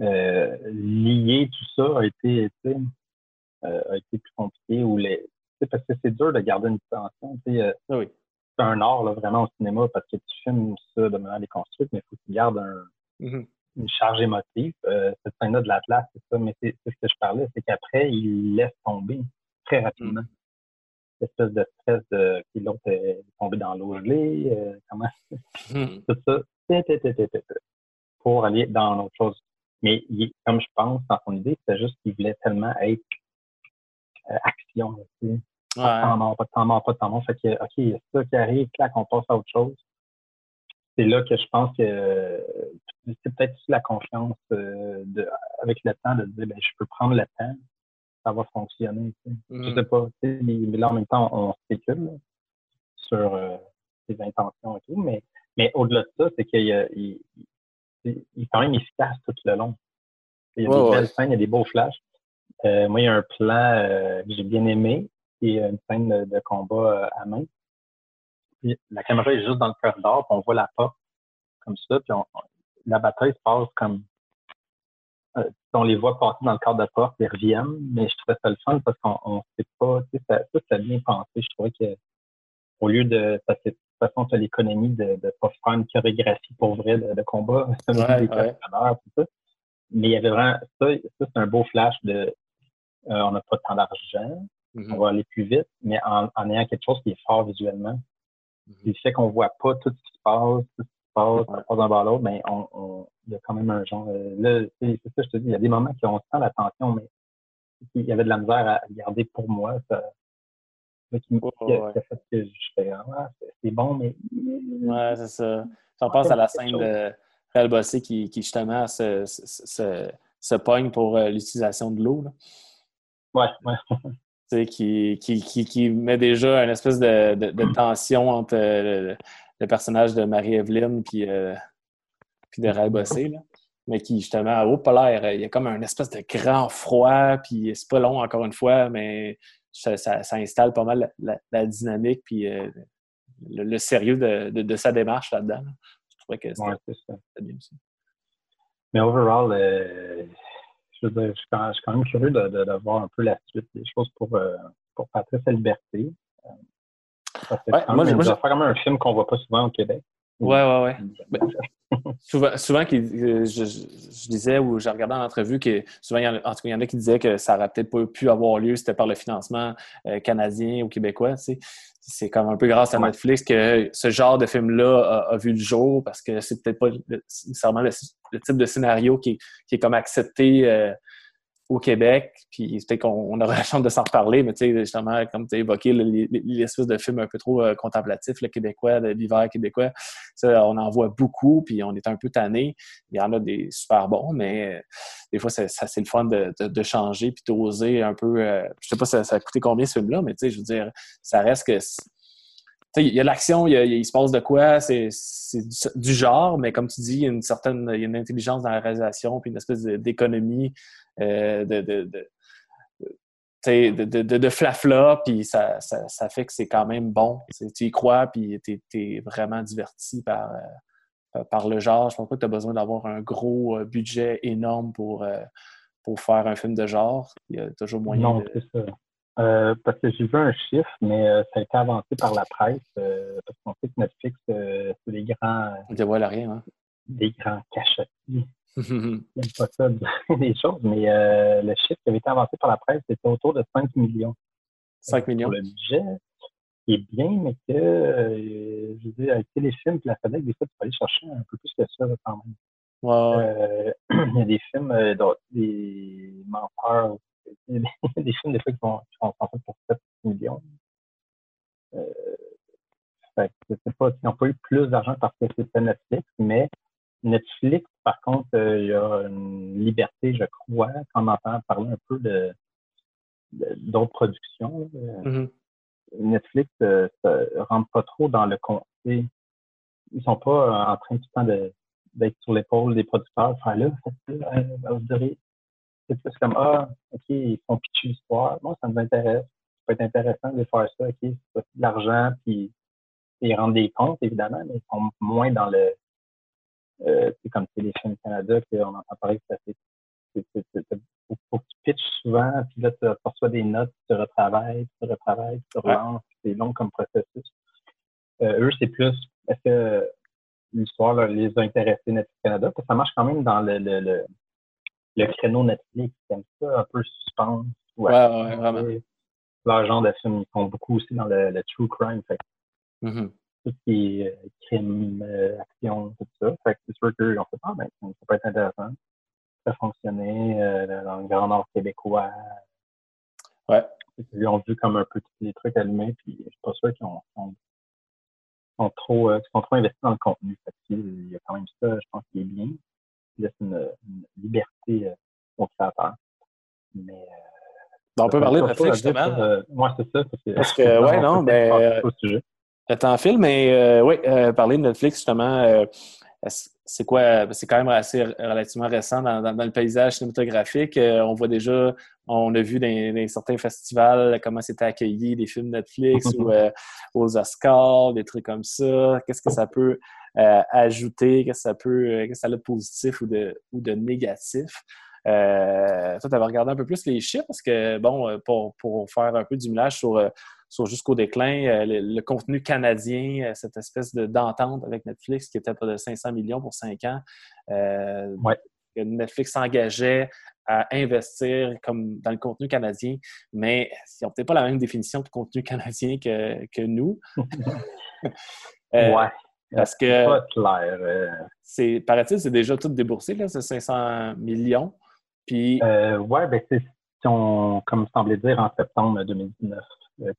euh, lier tout ça a été, euh, a été plus compliqué. Ou les... Parce que c'est dur de garder une tension. Euh, oui. C'est un art, là, vraiment, au cinéma, parce que tu filmes ça de manière déconstruite, mais il faut que tu gardes un... Mm-hmm. une charge émotive. Euh, cette scène-là de l'Atlas, c'est ça, mais c'est, c'est ce que je parlais, c'est qu'après, il laisse tomber très rapidement. Mm. L'espèce de stress de que l'autre est tombé dans l'eau gelée, euh, comment... Mm. Tout ça, pour aller dans autre chose. Mais il, comme je pense, dans son idée, c'était juste qu'il voulait tellement être euh, action. Aussi. Ouais. Pas de temps mort, pas de temps mort, pas de temps mort. Fait que, OK, il y a ça qui arrive, clac, on passe à autre chose. C'est là que je pense que c'est peut-être la confiance euh, de, avec le temps de dire ben, je peux prendre le temps, ça va fonctionner. Mm. Je sais pas, mais là en même temps, on spécule sur euh, ses intentions et tout, mais, mais au-delà de ça, c'est qu'il y a, il, il, il est quand même efficace tout le long. Il y a oh, des ouais. belles scènes, il y a des beaux flashs. Euh, moi, il y a un plan euh, que j'ai bien aimé, qui est une scène de, de combat euh, à main. Puis la caméra est juste dans le corridor, puis on voit la porte comme ça, puis on, on, la bataille se passe comme... Euh, on les voit passer dans le cadre de la porte, ils reviennent, mais je trouvais ça le fun parce qu'on ne sait pas... Ça, tout ça bien pensé. Je trouvais que au lieu de... Parce que de toute façon, tu as l'économie de ne pas faire une chorégraphie pour vrai de, de combat, ouais, ouais. tout ça. Mais il y avait vraiment... Ça, ça c'est un beau flash de... Euh, on n'a pas tant d'argent, mm-hmm. on va aller plus vite, mais en, en ayant quelque chose qui est fort visuellement. Le fait qu'on ne voit pas tout ce qui se passe, tout ce qui se passe, on passe d'un bord à l'autre, mais on, on, il y a quand même un genre. Euh, là, c'est, c'est ça, je te dis, il y a des moments qui ont sent la tension, mais il y avait de la misère à garder pour moi. Ça, ça qui me oh, ouais. ça fait que je fais, ah, c'est, c'est bon, mais. Ouais, c'est ça. J'en pense à la scène chose. de Réal Bossé qui, qui justement se, se, se, se pogne pour euh, l'utilisation de l'eau. Là. Ouais, ouais. Qui, qui, qui, qui met déjà une espèce de, de, de tension entre euh, le, le personnage de Marie-Evelyne puis, euh, puis de Réal Bossé, là. Mais qui, justement, au polaire, il y a comme un espèce de grand froid, puis c'est pas long, encore une fois, mais ça, ça, ça installe pas mal la, la, la dynamique puis euh, le, le sérieux de, de, de sa démarche là-dedans. Là. Je trouvais que c'était, ouais, c'est ça. C'était bien aussi. Mais overall, euh... Je, dire, je, suis quand, je suis quand même curieux de, de, de voir un peu la suite des choses pour, euh, pour Patrice Laliberté. Euh, ça fait ouais, quand moi, même, moi, je... quand même un film qu'on ne voit pas souvent au Québec. Oui, oui, oui. Souvent, souvent je, je, je disais, ou j'ai regardé en entrevue, que souvent, il y en, en tout cas, il y en a qui disaient que ça n'aurait peut-être pas pu avoir lieu, c'était par le financement euh, canadien ou québécois. Tu sais. C'est comme un peu grâce à Netflix que ce genre de film-là a, a vu le jour, parce que c'est peut-être pas nécessairement le, le type de scénario qui, qui est comme accepté euh, au Québec. Puis peut-être qu'on on aura la chance de s'en reparler, mais tu sais, justement, comme tu as évoqué, l'espèce de film un peu trop euh, contemplatif, le québécois, de l'hiver québécois, ça, on en voit beaucoup, puis on est un peu tanné. Il y en a des super bons, mais euh, des fois, c'est, ça, c'est le fun de, de, de changer, puis d'oser un peu. Euh, je sais pas ça, ça a coûté combien ce film-là, mais tu sais, je veux dire, ça reste que. Il y a l'action, il, y a, il se passe de quoi, c'est, c'est du genre, mais comme tu dis, il y a une certaine il y a une intelligence dans la réalisation, puis une espèce de, d'économie, euh, de, de, de, de, de, de, de flafla, puis ça, ça, ça fait que c'est quand même bon. C'est, tu y crois, puis t'es, t'es vraiment diverti par, euh, par le genre. Je pense pas que t'as besoin d'avoir un gros budget énorme pour, euh, pour faire un film de genre. Il y a toujours moyen non, de... C'est ça. Euh, parce que j'ai vu un chiffre, mais euh, ça a été avancé par la presse, euh, parce qu'on sait que Netflix, euh, c'est des grands... Euh, on ne dévoile rien, hein? Des grands cachotis. C'est pas ça des choses, mais euh, le chiffre qui avait été avancé par la presse, c'était autour de cinq millions. cinq millions? Pour le budget, qui est bien, mais que, euh, je veux dire, avec téléfilms et la FADEC, des fois, tu peux aller chercher un peu plus que ça, quand même. Wow. Euh, il y a des films, euh, des menteurs, il y a des films, des fois, qui vont en fait pour sept millions. Euh, fait que je sais pas s'ils n'ont pas eu plus d'argent parce que c'était Netflix, mais Netflix, par contre, euh, il y a une liberté, je crois, quand on entend parler un peu de, de, d'autres productions. Euh, mm-hmm. Netflix ne euh, se rentre pas trop dans le contenu. Ils ne sont pas en train tout le temps de, d'être sur l'épaule des producteurs. Enfin là, vous direz, c'est plus comme, ah, OK, ils font pitcher l'histoire. Moi, ça nous intéresse. Ça peut être intéressant de faire ça. OK, c'est pas de l'argent, puis ils rendent des comptes, évidemment, mais ils sont moins dans le... Euh, c'est comme Téléfilm Canada, qu'on entend parler que c'est pour que tu pitches souvent, puis là, tu reçois des notes, tu retravailles, tu retravailles, tu relances, c'est long comme processus. Euh, eux, c'est plus, est-ce que euh, l'histoire là, les a intéressés Netflix Canada? Parce que ça marche quand même dans le, le, le, le créneau Netflix, comme ça, un peu suspense. Ouais, ouais, ouais vraiment. Leur genre de films, ils font beaucoup aussi dans le, le true crime, fait mm-hmm. Tout ce qui est euh, crime, euh, action, tout ça. Fait que c'est sûr qu'on fait pas, mais ça peut être intéressant. Ça fonctionnait euh, dans le Grand Nord québécois. Ouais. Ils ont vu comme un peu tous les trucs allumés, puis je suis pas sûr qu'ils ont, ont, ont trop, euh, sont trop investis dans le contenu. Fait que, il y a quand même ça, je pense, qui est bien. Il laisse une, une liberté euh, aux créateurs. Mais. Euh, on peut parler de Netflix, justement. Moi, c'est ça. Parce que, parce que euh, ouais, non, mais. Le temps file, mais euh, oui, euh, parler de Netflix, justement, euh, c'est quoi? C'est quand même assez relativement récent dans, dans, dans le paysage cinématographique. Euh, on voit déjà, on a vu dans, dans certains festivals comment c'était accueilli, des films Netflix ou euh, aux Oscars, des trucs comme ça. Qu'est-ce que ça peut euh, ajouter? Qu'est-ce que ça peut, euh, qu'est-ce que ça a de positif ou de, ou de négatif? Euh, toi, tu avais regardé un peu plus les chiffres parce que, bon, pour, pour faire un peu du millage sur. Euh, sur Jusqu'au déclin, le, le contenu canadien, cette espèce de, d'entente avec Netflix qui était près de cinq cents millions pour cinq ans. Euh, ouais. Netflix s'engageait à investir comme dans le contenu canadien, mais ils n'ont peut-être pas la même définition de contenu canadien que, que nous. euh, ouais. Parce que c'est pas clair. C'est, paraît-il, c'est déjà tout déboursé, là, ces cinq cents millions. Puis... Euh, ouais, ben c'est on, comme semblait dire en septembre deux mille dix-neuf.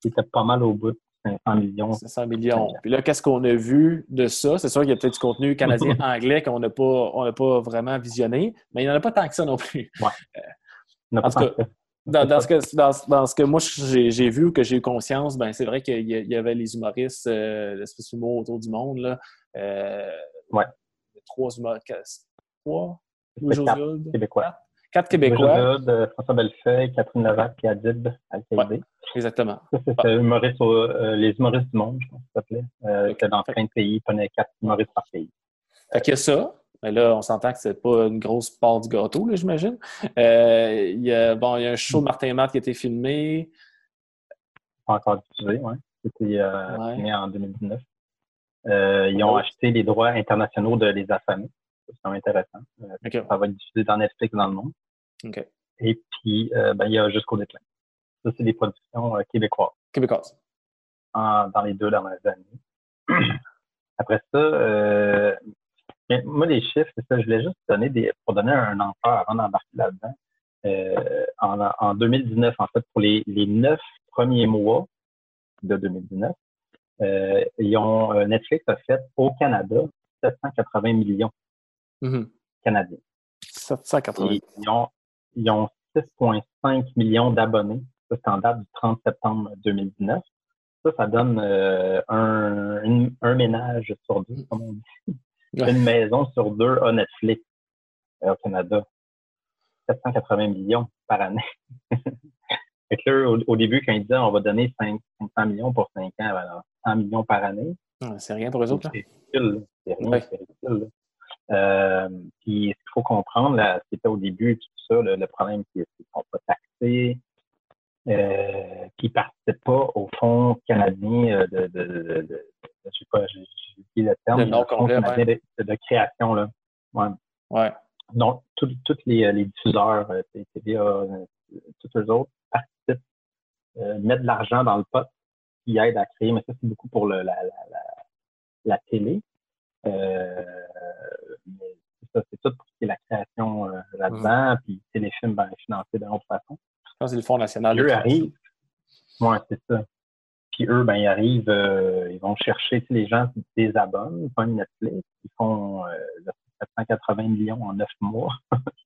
Qui était pas mal au bout de cinq cents millions. cinq cents millions. Puis là, qu'est-ce qu'on a vu de ça? C'est sûr qu'il y a peut-être du contenu canadien-anglais qu'on n'a pas, on n'a pas vraiment visionné, mais il n'y en a pas tant que ça non plus. Ouais. Euh, en tout cas, dans, dans, ce que, dans, dans ce que moi j'ai, j'ai vu ou que j'ai eu conscience, ben c'est vrai qu'il y avait les humoristes, euh, l'espèce d'humour autour du monde. Là. Euh, ouais. Trois humoristes. Trois? Quatre Québécois. Quatre Québécois. De François Bellefeuille, Catherine Lavac et Adib Al-Kaïdé. Ouais, exactement. Ça, c'était ah. humoriste au, euh, les humoristes du monde, je pense que ça s'appelait. Euh, okay. Dans plein de pays, il y avait quatre humoristes par pays. Fait qu'il y a ça. Mais là, on s'entend que c'est pas une grosse part du gâteau, là, j'imagine. Euh, il y a, bon, il y a un show de Martin et Matt qui a été filmé. Pas encore diffusé, oui. C'était euh, ouais. filmé en deux mille dix-neuf. Euh, ils ont ouais. acheté les droits internationaux de Les Affamés. C'est quand même intéressant. Euh, okay. Ça va être diffusé dans Netflix dans le monde. Okay. Et puis, euh, ben, il y a Jusqu'au déclin. Ça, c'est des productions euh, québécoises. Québécoises. En, dans les deux dernières années. Après ça, euh, bien, moi, les chiffres, c'est ça, je voulais juste donner des, pour donner un ampleur avant d'embarquer là-dedans. Euh, en, en deux mille dix-neuf, en fait, pour les, les neuf premiers mois de deux mille dix-neuf, euh, ils ont, euh, Netflix a fait au Canada sept cent quatre-vingts millions mm-hmm. canadiens. sept cent quatre-vingts. Et ils ont, ils ont six virgule cinq millions d'abonnés. Ça, c'est en date du trente septembre deux mille dix-neuf. Ça, ça donne euh, un, une, un ménage sur deux, comme on dit. Ouais. Une maison sur deux à Netflix euh, au Canada. sept cent quatre-vingts millions par année. Fait que là, au, au début, quand ils disaient on va donner cinq cents millions pour cinq ans, alors cent millions par année. Ouais, c'est rien pour eux autres. C'est ridicule. C'est rien, ouais. c'est ridicule. Là. Euh, puis, ce qu'il faut comprendre, là, c'était au début, tout ça, le, le problème, c'est qu'ils ne sont pas taxés, euh, qu'ils ne participent pas au fonds canadien de, de, de, de je ne sais pas, j'ai oublié le terme, le fonds canadien ouais. de, de création, là. Ouais. Ouais. non, tous les, les diffuseurs, euh, T V A, euh, tous eux autres, participent, euh, mettent de l'argent dans le pot qui aide à créer, mais ça, c'est beaucoup pour le, la, la, la, la télé. Euh, mais ça, c'est tout pour ce qui est la création euh, là-dedans, mmh. puis Téléfilm ben, est financé d'une autre façon. C'est le Fonds national. Eux arrivent. Oui, c'est ça. Puis eux, ben, ils arrivent, euh, ils vont chercher les gens qui désabonnent, ils font une Netflix, ils font euh, sept cent quatre-vingts millions en neuf mois.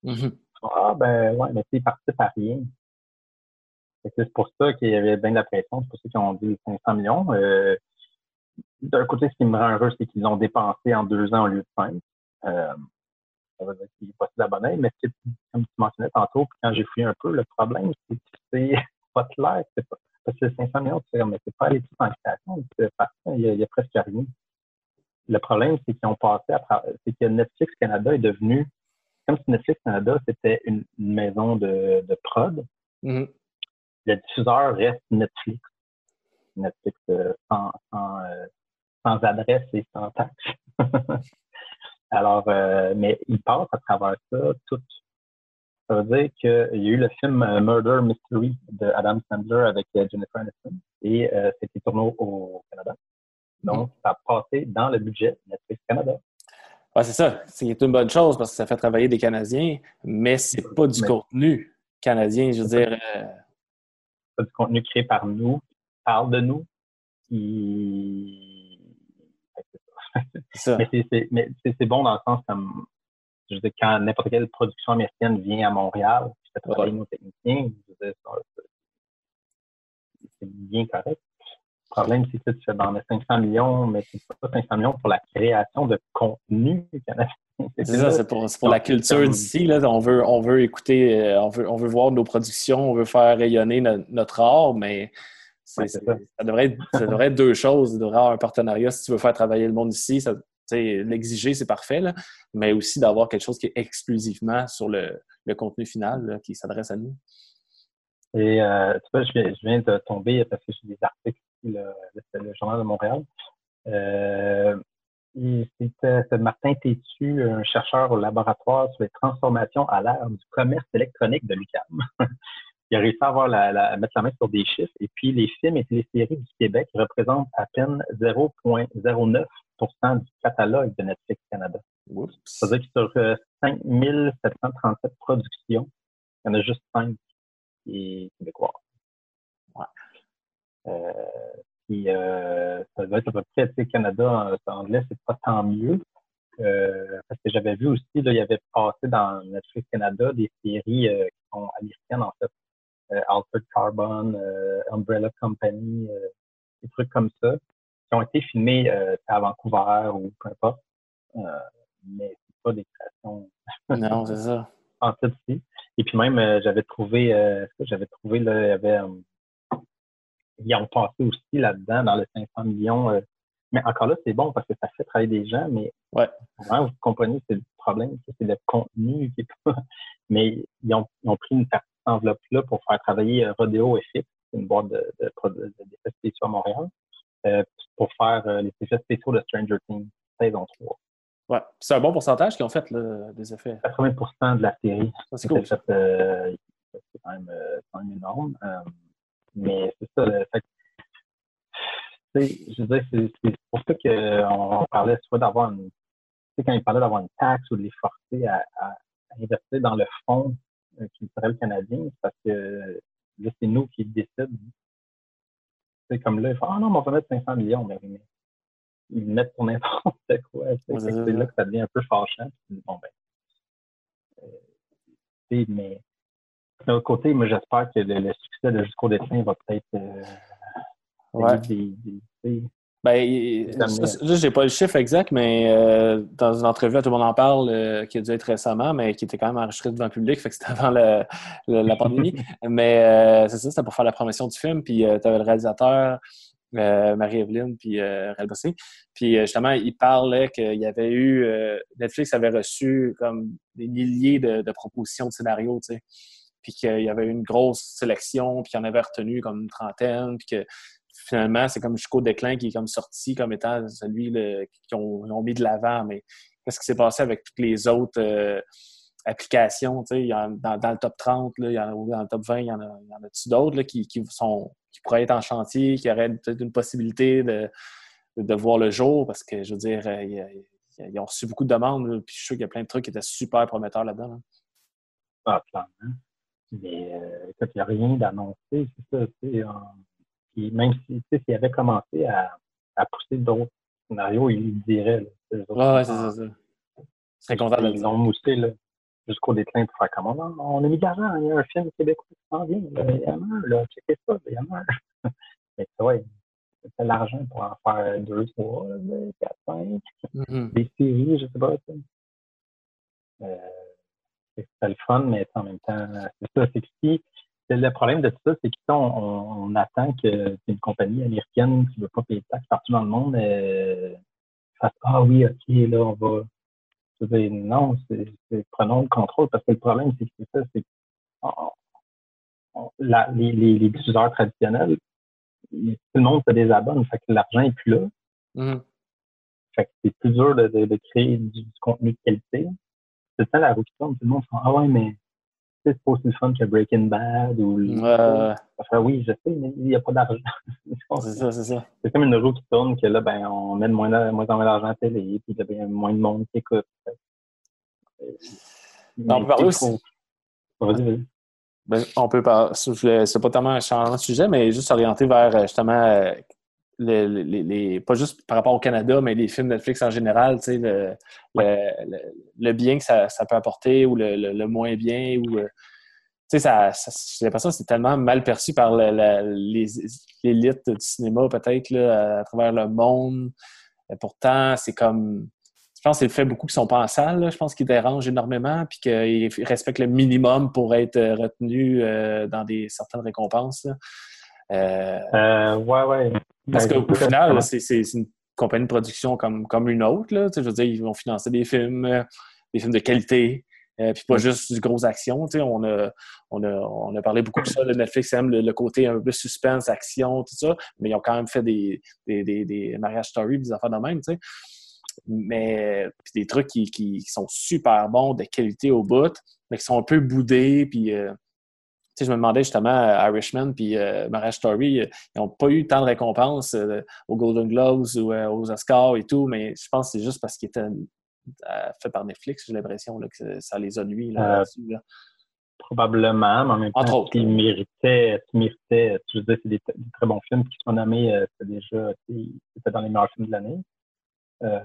mm-hmm. Ah, ben ouais, mais ils participent à rien. C'est pour ça qu'il y avait bien de la pression, c'est pour ça qu'ils ont dit cinq cents millions. Euh, D'un côté, ce qui me rend heureux, c'est qu'ils ont dépensé en deux ans au lieu de cinq. Euh, ça veut dire qu'ils n'ont pas été abonnés, mais comme tu mentionnais tantôt, puis quand j'ai fouillé un peu, le problème, c'est que c'est pas clair, c'est pas. Parce que cinq cents millions, tu sais, mais c'est pas les petites installations, il n'y a, a presque rien. Le problème, c'est qu'ils ont passé à c'est que Netflix Canada est devenu, comme si Netflix Canada, c'était une, une maison de, de prod, mm-hmm. le diffuseur reste Netflix. Netflix euh, sans, sans, euh, sans adresse et sans taxe. Alors, euh, mais ils passent à travers ça tout. Ça veut dire qu'il y a eu le film euh, Murder Mystery de Adam Sandler avec euh, Jennifer Aniston et euh, c'était tourné au, au Canada. Donc, mm. ça a passé dans le budget de Netflix Canada. Ouais, c'est ça. C'est une bonne chose parce que ça fait travailler des Canadiens, mais c'est pas du mais, contenu canadien, je veux dire. Euh... C'est pas du contenu créé par nous, qui parle de nous. Qui... Ouais, c'est ça. Mais c'est, c'est, mais c'est, c'est bon dans le sens comme. Je veux dire, quand n'importe quelle production américaine vient à Montréal, je fais travailler nos techniciens, je veux dire, c'est bien correct. Le problème, c'est que tu fais dans les cinq cents millions, mais c'est pas cinq cents millions pour la création de contenu canadien. C'est, c'est ça, ça, c'est pour, c'est pour Donc, la culture c'est comme... d'ici. Là, on, veut, on veut écouter, on veut, on veut voir nos productions, on veut faire rayonner no, notre art, mais c'est, ouais, c'est ça. Ça, devrait être, ça devrait être deux choses. Il devrait y avoir un partenariat. Si tu veux faire travailler le monde ici, ça l'exiger, c'est parfait, là, mais aussi d'avoir quelque chose qui est exclusivement sur le, le contenu final là, qui s'adresse à nous. Et euh, tu vois, je viens, je viens de tomber parce que j'ai des articles ici, le, le, le Journal de Montréal. Euh, C'était Martin Tétu, un chercheur au laboratoire sur les transformations à l'ère du commerce électronique de l'U Q A M. Il a réussi à, avoir la, la, à mettre la main sur des chiffres. Et puis, les films et les séries du Québec représentent à peine zéro virgule zéro neuf pour cent du catalogue de Netflix Canada. Oups. Ça veut dire que sur euh, cinq mille sept cent trente-sept productions, il y en a juste cinq qui sont québécoises. Ouais. Euh, puis, euh, ça doit être à peu près, tu sais, Canada en anglais, c'est pas tant mieux. Euh, parce que j'avais vu aussi, là, il y avait passé dans Netflix Canada des séries euh, qui sont américaines, en fait. Euh, Alter Carbon, euh, Umbrella Company, euh, des trucs comme ça, qui ont été filmés euh, à Vancouver ou peu importe, euh, mais c'est pas des créations. Non, c'est ça. En fait, si. Et puis même, euh, j'avais trouvé, euh, ce que j'avais trouvé, là, il y avait, euh, ils ont passé aussi là-dedans, dans les cinq cents millions. Euh, mais encore là, c'est bon parce que ça fait travailler des gens, mais ouais. Hein, vous comprenez, c'est le problème, c'est le contenu qui est pas. Mais ils ont, ils ont pris une partie enveloppe-là pour faire travailler euh, Rodeo F X, c'est une boîte de, de, de, de, d'effets spéciaux à Montréal, euh, pour faire euh, les effets spéciaux de Stranger Things, saison trois. Ouais, c'est un bon pourcentage qu'ils ont fait, là, des effets. quatre-vingts pour cent de la série. Ça, c'est cool. Fait, euh, c'est quand même, euh, quand même énorme. Euh, mais c'est ça, le fait je veux dire, c'est, c'est pour ça qu'on parlait soit d'avoir une. Tu sais, quand ils parlaient d'avoir une taxe ou de les forcer à, à, à investir dans le fonds culturel canadien, parce que là, c'est nous qui décident. C'est comme là, ils font « Ah non, mais on va mettre cinq cents millions. » Mais ils mettent pour n'importe quoi. C'est, mmh. c'est là que ça devient un peu fâchant. Bon, ben, euh, mais d'un autre côté, moi, j'espère que le, le succès de Jusqu'au déclin va peut-être... Euh, ouais. des, des, des, ben, là, j'ai pas le chiffre exact, mais euh, dans une entrevue à Tout le monde en parle, euh, qui a dû être récemment, mais qui était quand même enregistrée devant le public, fait que c'était avant le, le, la pandémie. mais euh, c'est ça, c'était pour faire la promotion du film, puis euh, tu avais le réalisateur, euh, Marie-Evelyne, puis euh, Réal Bossé. Puis euh, justement, il parlait qu'il y avait eu, euh, Netflix avait reçu comme des milliers de, de propositions de scénarios, tu sais. Puis qu'il y avait eu une grosse sélection, puis qu'il en avait retenu comme une trentaine, puis que finalement, c'est comme Jusqu'au déclin qui est comme sorti comme étant celui qu'ils ont, ont mis de l'avant. Mais qu'est-ce qui s'est passé avec toutes les autres euh, applications, tu sais, dans, dans le top trente, là, il y en a, ou dans le top vingt, il y en a, il y en a-tu d'autres là, qui, qui, sont, qui pourraient être en chantier, qui auraient peut-être une possibilité de, de voir le jour, parce que, je veux dire, ils, ils ont reçu beaucoup de demandes, là, puis je suis sûr qu'il y a plein de trucs qui étaient super prometteurs là-dedans. Hein. Ah, clairement. Hein? Mais, euh, écoute, il n'y a rien d'annoncé, c'est ça, tu sais, hein? Puis même si, tu sais, s'il avait commencé à, à pousser d'autres scénarios, il le dirait, là. Ah, ouais, c'est ça, ça. Je serais content de le dire. Ils ont moussé, là, jusqu'au déclin pour faire comme on, on est migrant, hein, il y a un film québécois qui s'en vient, là, il y a un, là, checkez ça, il y a un. Mais tu vois, c'est l'argent pour en faire deux, trois, deux, quatre, cinq, mm-hmm. des séries, je sais pas, tu sais. Euh, c'est le fun, mais en même temps, c'est ça, c'est qui. Le problème de tout ça, c'est qu'on on, on attend que une compagnie américaine qui ne veut pas payer de taxes partout dans le monde euh, fasse « Ah oui, OK, là, on va... » Non, c'est, c'est, prenons le contrôle, parce que le problème, c'est que c'est ça, c'est on, on, la, les, les, les diffuseurs traditionnels, tout le monde se désabonne, fait que l'argent n'est plus là. Mm. Fait que c'est plus dur de, de, de créer du, du contenu de qualité. C'est ça la roue qui tourne, tout le monde se dit « Ah ouais, mais... » C'est pas aussi fun que Breaking Bad ou. Euh... Enfin, oui, je sais, mais il n'y a pas d'argent. c'est ça, c'est ça. C'est comme une roue qui tourne que là, ben, on met de moins en moins d'argent à télé, puis il y a moins de monde qui écoute. Non, on peut parler aussi. Trop... Ben, on peut parler. C'est pas tellement un changement de sujet, mais juste orienté vers justement les, les, les. Pas juste par rapport au Canada, mais les films Netflix en général, tu sais, le, ouais. le, le, le bien que ça, ça peut apporter ou le, le, le moins bien ou. Tu sais, j'ai l'impression que c'est tellement mal perçu par la, la, les, l'élite du cinéma, peut-être, là, à, à travers le monde. Et pourtant, c'est comme... Je pense que c'est le fait beaucoup qu'ils ne sont pas en salle. Là. Je pense qu'ils dérangent énormément puis qu'ils respectent le minimum pour être retenus euh, dans des, certaines récompenses. Euh, euh, ouais, ouais. Parce qu'au ouais, final, là, c'est, c'est, c'est une compagnie de production comme, comme une autre. Là. Tu sais, je veux dire, ils vont financer des films, euh, des films de qualité. Euh, puis pas juste du gros action, tu sais, on a, on, a, on a parlé beaucoup de ça, le Netflix aime le, le côté un peu suspense, action, tout ça, mais ils ont quand même fait des, des, des, des Marriage Story, des affaires de même, tu sais, mais puis des trucs qui, qui, qui sont super bons, de qualité au bout, mais qui sont un peu boudés, puis euh, tu sais, je me demandais justement, Irishman puis euh, Marriage Story, euh, ils n'ont pas eu tant de récompenses euh, aux Golden Globes ou euh, aux Oscars et tout, mais je pense que c'est juste parce qu'ils étaient... fait par Netflix, j'ai l'impression là, que ça les a nuits là-dessus. Là. Euh, probablement, mais en même temps, ils méritaient, ils méritaient, je veux dire, c'est des, t- des très bons films qui sont nommés, euh, c'est déjà, c'était dans les meilleurs films de l'année. Euh,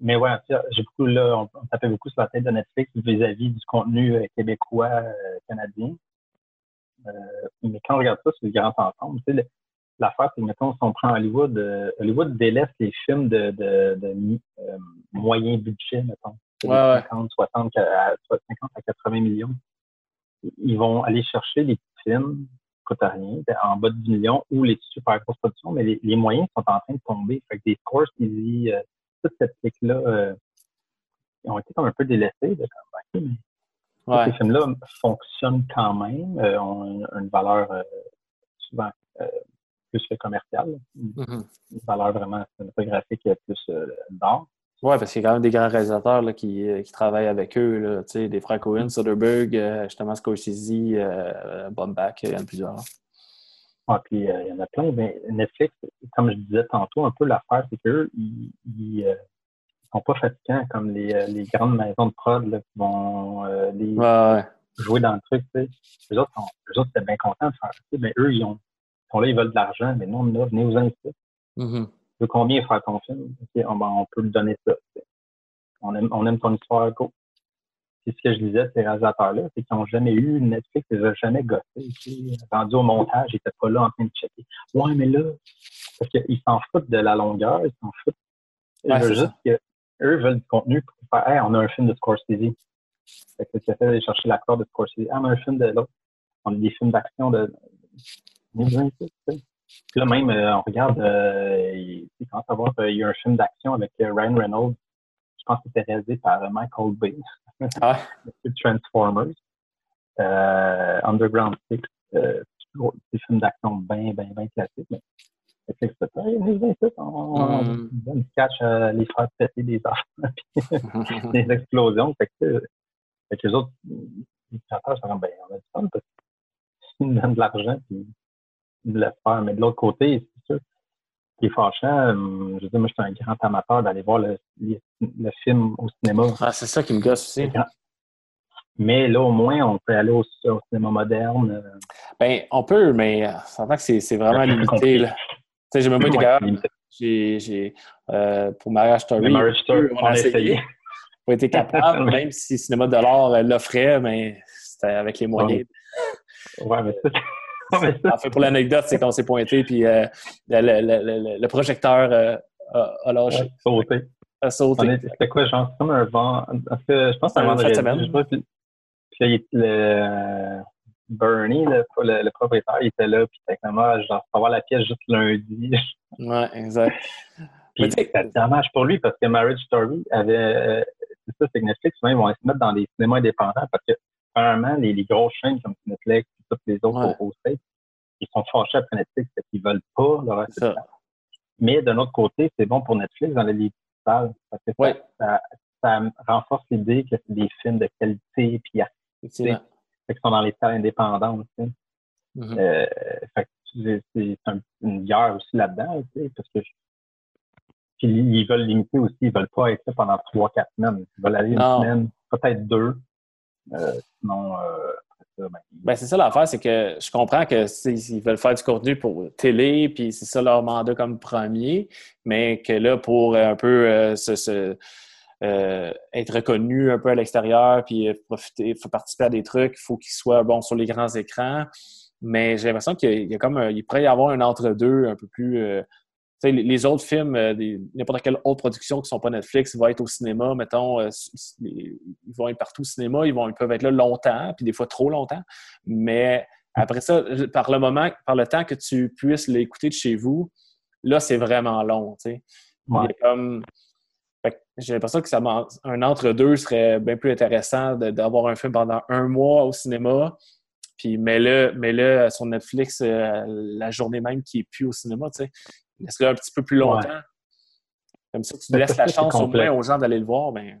mais ouais, j'ai beaucoup, là, on, on tapait beaucoup sur la tête de Netflix vis-à-vis du contenu euh, québécois, euh, canadien. Euh, mais quand on regarde ça, c'est le grand ensemble, tu sais, le, l'affaire, c'est que, mettons, si on prend Hollywood, euh, Hollywood délaisse les films de, de, de, de euh, moyen budget, mettons. Ouais, ouais. cinquante, soixante, à, cinquante à quatre-vingts millions. Ils vont aller chercher des petits films qui coûtent rien, en bas de dix millions, ou les super grosses productions, mais les, les moyens sont en train de tomber. Fait que des scores, ils, euh, toute cette clique-là, euh, ils ont été comme un peu délaissés. De, comme, okay, mais ouais. Ces films-là fonctionnent quand même, euh, ont une, une valeur euh, souvent. Euh, plus le commercial, mm-hmm. Une valeur vraiment cinématographique plus euh, d'art. Oui, parce qu'il y a quand même des grands réalisateurs là, qui, qui travaillent avec eux, là, des frères Coen, Soderbergh, euh, justement Scorsese, euh, Bomback, il y en a plusieurs. Oui, puis il euh, y en a plein. Mais Netflix, comme je disais tantôt, un peu l'affaire, c'est qu'eux, ils ne euh, sont pas fatigants comme les, les grandes maisons de prod là, qui vont euh, les, ouais, ouais. jouer dans le truc. T'sais. Les autres, sont, les autres étaient bien contents de faire ça. Mais eux, ils ont sont là, ils veulent de l'argent, mais non, là, venez vous inviter. Mm-hmm. Tu veux combien faire ton film? Okay, on, ben, on peut lui donner ça. On aime, on aime ton histoire, go. Puis ce que je disais, ces réalisateurs-là, c'est qu'ils n'ont jamais eu Netflix, ils n'ont jamais gossé. Rendu au montage, ils n'étaient pas là en train de checker. Ouais, mais là, parce qu'ils s'en foutent de la longueur, ils s'en foutent. Ils ouais, veulent juste que eux veulent du contenu pour faire, hey, on a un film de Scorsese. Fait que c'est fait d'aller chercher l'accord de Scorsese. Ah, on a un film de l'autre. On a des films d'action de. Là, même, euh, on regarde, euh, il, il commence à voir qu'il y a un film d'action avec euh, Ryan Reynolds. Je pense que c'était réalisé par euh, Michael Bay. Ah. Transformers. Euh, Underground six. Euh, des films d'action bien, bien, bien classiques. Mais c'est ça. On donne du cash à les faire péter des armes. Des explosions. Fait que, Fait que les autres, les chanteurs sont comme, ben, on a du fun parce qu'ils nous donnent de l'argent puis ils nous laissent faire. Mais de l'autre côté, c'est sûr, ce qui est fâchant, je veux dire, moi, je suis un grand amateur d'aller voir le, le, le film au cinéma. Ah, c'est ça qui me gosse aussi. Mais là, au moins, on peut aller au, au cinéma moderne. Ben, on peut, mais ça que c'est, c'est vraiment limité, là. Tu sais, j'ai même pas été capable. J'ai, j'ai, euh, pour Marriage Story, Marriage Story on, on a essayé. essayé. On a été capable, même si Cinéma de l'art l'offrait, mais c'était avec les moyens. Ouais, mais ça... Enfin, pour l'anecdote, c'est qu'on s'est pointé, puis euh, le, le, le, le projecteur euh, a, a lâché. Ouais, sauté. A sauté. Est, c'était quoi, genre, comme un vent... Parce que je pense que c'est un vendredi. Semaine. Je vois, puis, puis le... Bernie, le, le, le propriétaire, il était là, puis techniquement, genre, on va voir la pièce juste lundi. Ouais, exact. Puis, c'est dommage pour lui, parce que Marriage Story avait... Euh, c'est ça, c'est que Netflix, souvent, ils vont se mettre dans des cinémas indépendants, parce que, premièrement, les, les grosses chaînes comme Netflix, toutes les autres ouais. au States, ils sont fâchés après Netflix, parce qu'ils veulent pas leur assistance. Mais d'un autre côté, c'est bon pour Netflix dans les livres digitales, parce que ouais. ça, ça, ça renforce l'idée que c'est des films de qualité, puis artistique. Qui sont dans les salles indépendantes. Tu sais. Mm-hmm. euh, fait que c'est, c'est un, une guerre aussi là-dedans, tu sais, parce que je... Puis ils veulent limiter aussi, ils veulent pas être là pendant trois quatre semaines. Ils veulent aller une non. semaine, peut-être deux. Euh, sinon, euh, ça, ben, ben, c'est ça l'affaire, c'est que je comprends que s'ils veulent faire du contenu pour télé, puis c'est ça leur mandat comme premier, mais que là, pour un peu euh, se... se... Euh, être reconnu un peu à l'extérieur puis profiter, faut participer à des trucs, il faut qu'il soit bon sur les grands écrans, mais j'ai l'impression qu'il y a, il y a comme un, il pourrait y avoir un entre-deux un peu plus euh, tu sais, les autres films euh, des, n'importe quelle autre production qui sont pas Netflix vont être au cinéma, mettons euh, ils vont être partout au cinéma, ils vont ils peuvent être là longtemps, puis des fois trop longtemps, mais après ça, par le moment par le temps que tu puisses l'écouter de chez vous, là c'est vraiment long, tu sais. Ouais. Il y a comme j'ai l'impression que ça un entre-deux serait bien plus intéressant de, d'avoir un film pendant un mois au cinéma, puis mets-le, mets-le sur Netflix euh, la journée même qui n'est plus au cinéma, tu sais. Laisse-le un petit peu plus longtemps. Ouais. Comme ça, tu laisses la chance au moins aux gens d'aller le voir. Ben...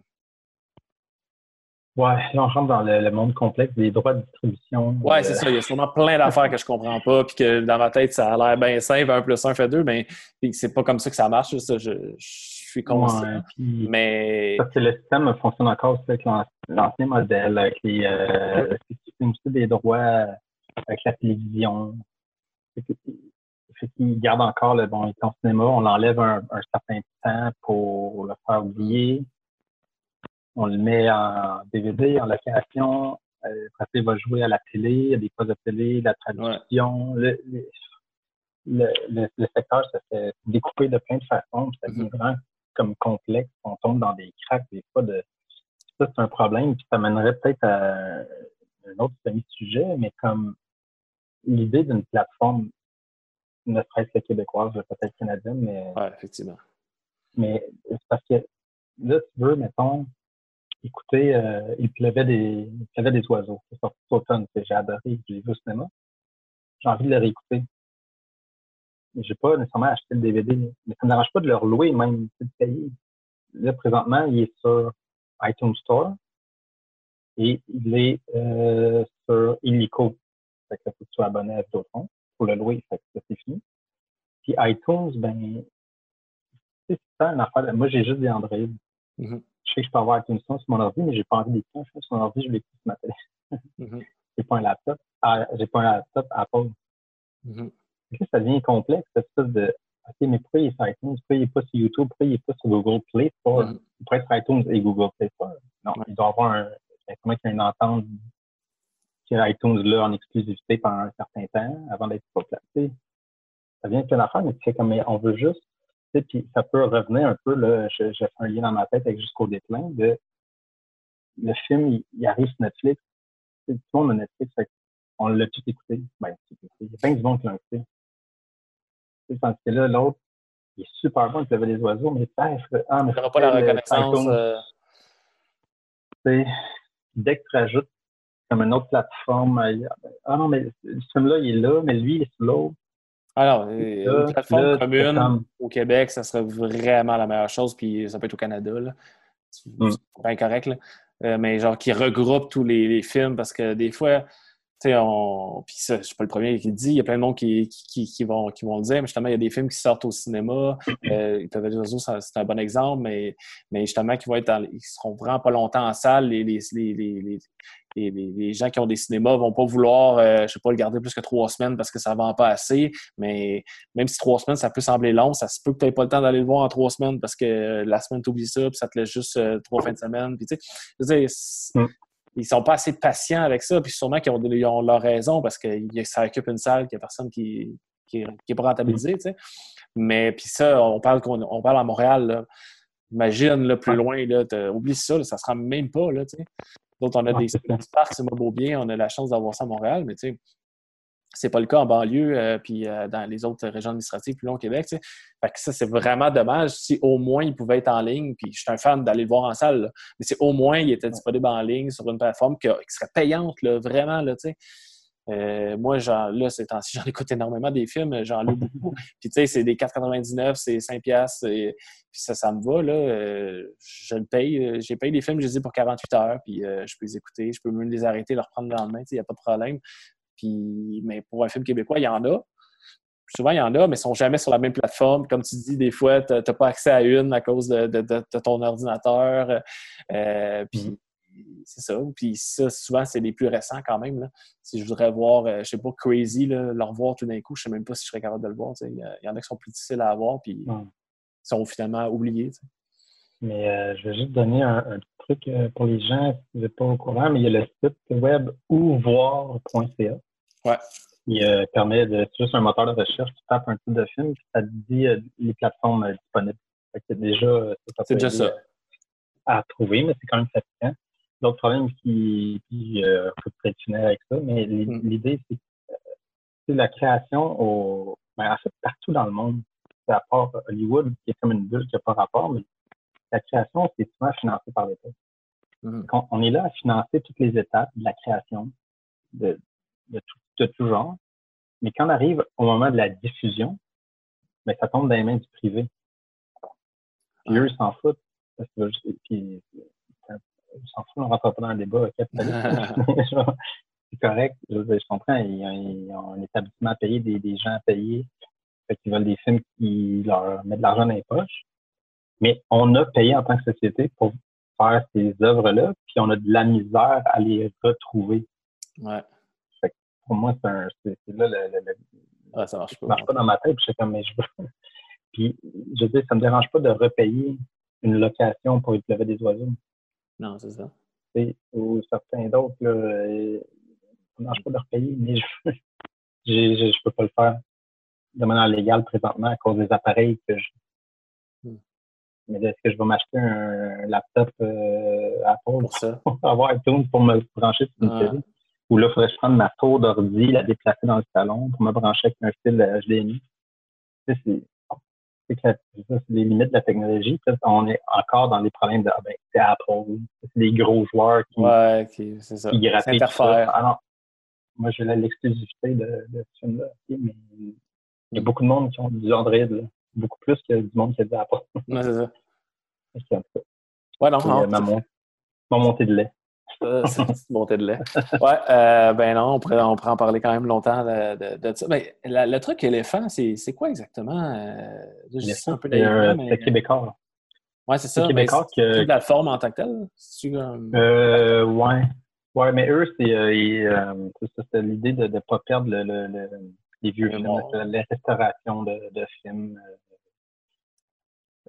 Ouais, là, on rentre dans le, le monde complexe des droits de distribution. Ouais, euh... c'est ça. Il y a sûrement plein d'affaires que je comprends pas, puis que dans ma tête, ça a l'air bien simple, un plus un fait deux, mais c'est pas comme ça que ça marche, ça. Je, je... Je suis conscient. Ouais, puis, mais... Parce que le système fonctionne encore avec l'ancien modèle, avec les euh, aussi des droits, avec la télévision. Ils gardent encore le bon étant cinéma, on l'enlève un, un certain temps pour le faire oublier. On le met en D V D, en location. Après, il va jouer à la télé, il y a des postes de télé, la traduction. Ouais. Le, le, le, le secteur se fait découper de plein de façons. Ça devient vraiment comme complexe, on tombe dans des cracks, des fois, de... ça c'est un problème, puis ça mènerait peut-être à un autre semi-sujet, mais comme l'idée d'une plateforme, ne serait-ce que québécoise, peut-être canadienne, mais... Ouais, effectivement. Mais c'est parce que là, tu veux, mettons, écouter, euh, il pleuvait des il pleuvait des oiseaux, c'est sorti cet automne, que j'ai adoré, je l'ai vu au cinéma, j'ai envie de le réécouter. J'ai pas nécessairement acheté le D V D, mais ça ne me dérange pas de le relouer, même, de payer. Là, présentement, il est sur iTunes Store et il est euh, sur Illico. Fait que ça peut que tu sois abonné à Vidéotron pour le louer, fait que ça, c'est fini. Puis iTunes, ben, c'est ça, une affaire. Moi, j'ai juste des Android. Mm-hmm. Je sais que je peux avoir iTunes Store sur mon ordi, mais j'ai pas envie d'écouter. Je sur mon ordi, je l'écoute sur ma télé. Mm-hmm. J'ai pas un laptop. Ah, j'ai pas un laptop Apple. Mm-hmm. Ça devient complexe, cette espèce de OK, mais pourquoi il est sur iTunes, pourquoi il n'est pas sur YouTube, pourquoi il n'est pas sur Google Play Store? Mm-hmm. Pourquoi il est sur iTunes et Google Play Store? Non, mm-hmm. il doit avoir un. Comment il y a une entente qui est iTunes là en exclusivité pendant un certain temps avant d'être pas placé. Ça vient de plein d'affaires, mais c'est comme on veut juste. Tu sais, puis ça peut revenir un peu, là, j'ai fait un lien dans ma tête avec Jusqu'au déclin, de le film, il, il arrive sur Netflix. Tout le monde a Netflix, fait on l'a tout écouté. Ben, il y a plein de monde qui l'a écouté. Tandis que là, l'autre, il est super bon, il pleuvait des oiseaux, mais paf! Ah, mais il n'aura pas la reconnaissance. Euh... Dès que tu rajoutes comme une autre plateforme, ah non, mais ce film-là, il est là, mais lui, il est sur l'autre. Alors, là, une plateforme là, commune comme... au Québec, ça serait vraiment la meilleure chose, puis ça peut être au Canada, là. C'est mm. bien correct, là. euh, mais genre qui regroupe tous les, les films, parce que des fois, tu sais, on... Puis ça, je suis pas le premier qui le dit, il y a plein de monde qui, qui, qui, qui, vont, qui vont le dire, mais justement, il y a des films qui sortent au cinéma, euh, c'est un bon exemple, mais, mais justement, qui vont être dans... ils seront vraiment pas longtemps en salle, les... les, les, les, les... Et les gens qui ont des cinémas vont pas vouloir, euh, je sais pas, le garder plus que trois semaines parce que ça vend pas assez. Mais même si trois semaines, ça peut sembler long, ça se peut que tu n'aies pas le temps d'aller le voir en trois semaines parce que euh, la semaine, tu oublies ça, puis ça te laisse juste euh, trois fins de semaine. Puis, tu sais, mm. ils sont pas assez patients avec ça. Puis sûrement qu'ils ont, ils ont leur raison parce que ça occupe une salle, qu'il n'y a personne qui, qui, qui est pas rentabilisé. Mm. Mais puis ça, on parle, qu'on, on parle à Montréal. Là. Imagine, là, plus loin, là, oublie ça, là, ça se rend même pas. Là, t'sais. D'autres, on a des parcs, c'est beau bien, on a la chance d'avoir ça à Montréal, mais tu sais, c'est pas le cas en banlieue, euh, puis euh, dans les autres régions administratives plus loin au Québec, tu sais. Fait que ça, c'est vraiment dommage. Si au moins il pouvait être en ligne, puis je suis un fan d'aller le voir en salle, là, mais si au moins il était disponible en ligne sur une plateforme qui, qui serait payante, là, vraiment, là, tu sais. Euh, moi, genre, là, ces temps-ci, j'en écoute énormément des films, j'en loue beaucoup. Puis, tu sais, c'est des quatre quatre-vingt-dix-neuf, c'est cinq piastres, et... puis ça, ça me va, là. Euh, je le paye, j'ai payé des films, je les ai pour quarante-huit heures, puis euh, je peux les écouter, je peux même les arrêter, les reprendre le lendemain, tu sais, il n'y a pas de problème. Puis, mais pour un film québécois, il y en a. Souvent, il y en a, mais ils ne sont jamais sur la même plateforme. Comme tu dis, des fois, tu n'as pas accès à une à cause de, de, de, de ton ordinateur. Euh, puis, c'est ça. Puis ça, souvent, c'est les plus récents quand même. Là. Si je voudrais voir, euh, je sais pas, Crazy, là, le revoir tout d'un coup, je sais même pas si je serais capable de le voir. Il y, y en a qui sont plus difficiles à avoir puis mm. sont finalement oubliés. T'sais. Mais euh, je vais juste donner un, un petit truc euh, pour les gens, si vous n'êtes pas au courant, mais il y a le site web ouvoir point c a ouais. qui euh, permet de, c'est juste un moteur de recherche, tu tapes un type de film, puis ça te dit euh, les plateformes euh, disponibles. Fait que c'est déjà, ça c'est déjà ça. À trouver, mais c'est quand même fatigant. L'autre problème qui, qui euh, peut tenir avec ça, mais l'idée, c'est que la création au, ben, en fait, partout dans le monde, à part Hollywood, qui est comme une bulle qui n'a pas rapport, mais la création, c'est souvent financé par l'État. Mm. On, on est là à financer toutes les étapes de la création de, de, tout, de tout genre, mais quand on arrive au moment de la diffusion, ben, ça tombe dans les mains du privé. Puis eux, ils s'en foutent. Parce que, puis, je s'en fous, on ne rentre pas dans le débat capitaliste. C'est correct, je, je comprends. Ils ont un établissement à payer, des, des gens à payer. Fait qu'ils veulent des films qui leur mettent de l'argent dans les poches. Mais on a payé en tant que société pour faire ces œuvres-là, puis on a de la misère à les retrouver. Ouais. Fait que pour moi, c'est, un, c'est, c'est là le. le, le ouais, ça marche pas. Ça marche pas dans ma tête, puis je sais comme, mais je veux. Puis, je veux dire, ça ne me dérange pas de repayer une location pour élever des oiseaux. Non, c'est ça. Et, ou certains d'autres, là, euh, on n'arrive pas de repayer, mais je ne peux pas le faire de manière légale présentement à cause des appareils que je. Mm. Mais est-ce que je vais m'acheter un laptop euh, à Apple pour ça? avoir iTunes pour me brancher sur une télé? Ou là, il faudrait que je prenne ma tour d'ordi, la déplacer dans le salon pour me brancher avec un fil H D M I. Tu sais, c'est. C'est, que la, c'est les limites de la technologie. On est encore dans les problèmes de ah ben, c'est Apple, c'est des gros joueurs qui, ouais, okay, c'est ça. qui grappillent. Alors, moi, j'ai l'exclusivité de, de ce film-là. Okay, mais il y a beaucoup de monde qui ont du Android, là, beaucoup plus que du monde qui a du Apple. Ouais, c'est ça. C'est un peu. Ouais, non, non. Ma, mon, ma montée de lait. Euh, c'est une petite montée de lait. Ouais, euh, ben non, on pourrait, on pourrait en parler quand même longtemps de, de, de, de ça. Mais la, le truc éléphant, c'est, c'est quoi exactement? Euh, je sais un peu d'ailleurs. C'est mais... québécois. Ouais, c'est ça. C'est québécois mais c'est, que... c'est de la forme en tant que telle? C'est-tu comme... Euh, ouais. Ouais, mais eux, c'est, euh, ils, euh, c'est, c'est l'idée de ne pas perdre le, le, le, les vieux films, bon. la, la restauration de, de films.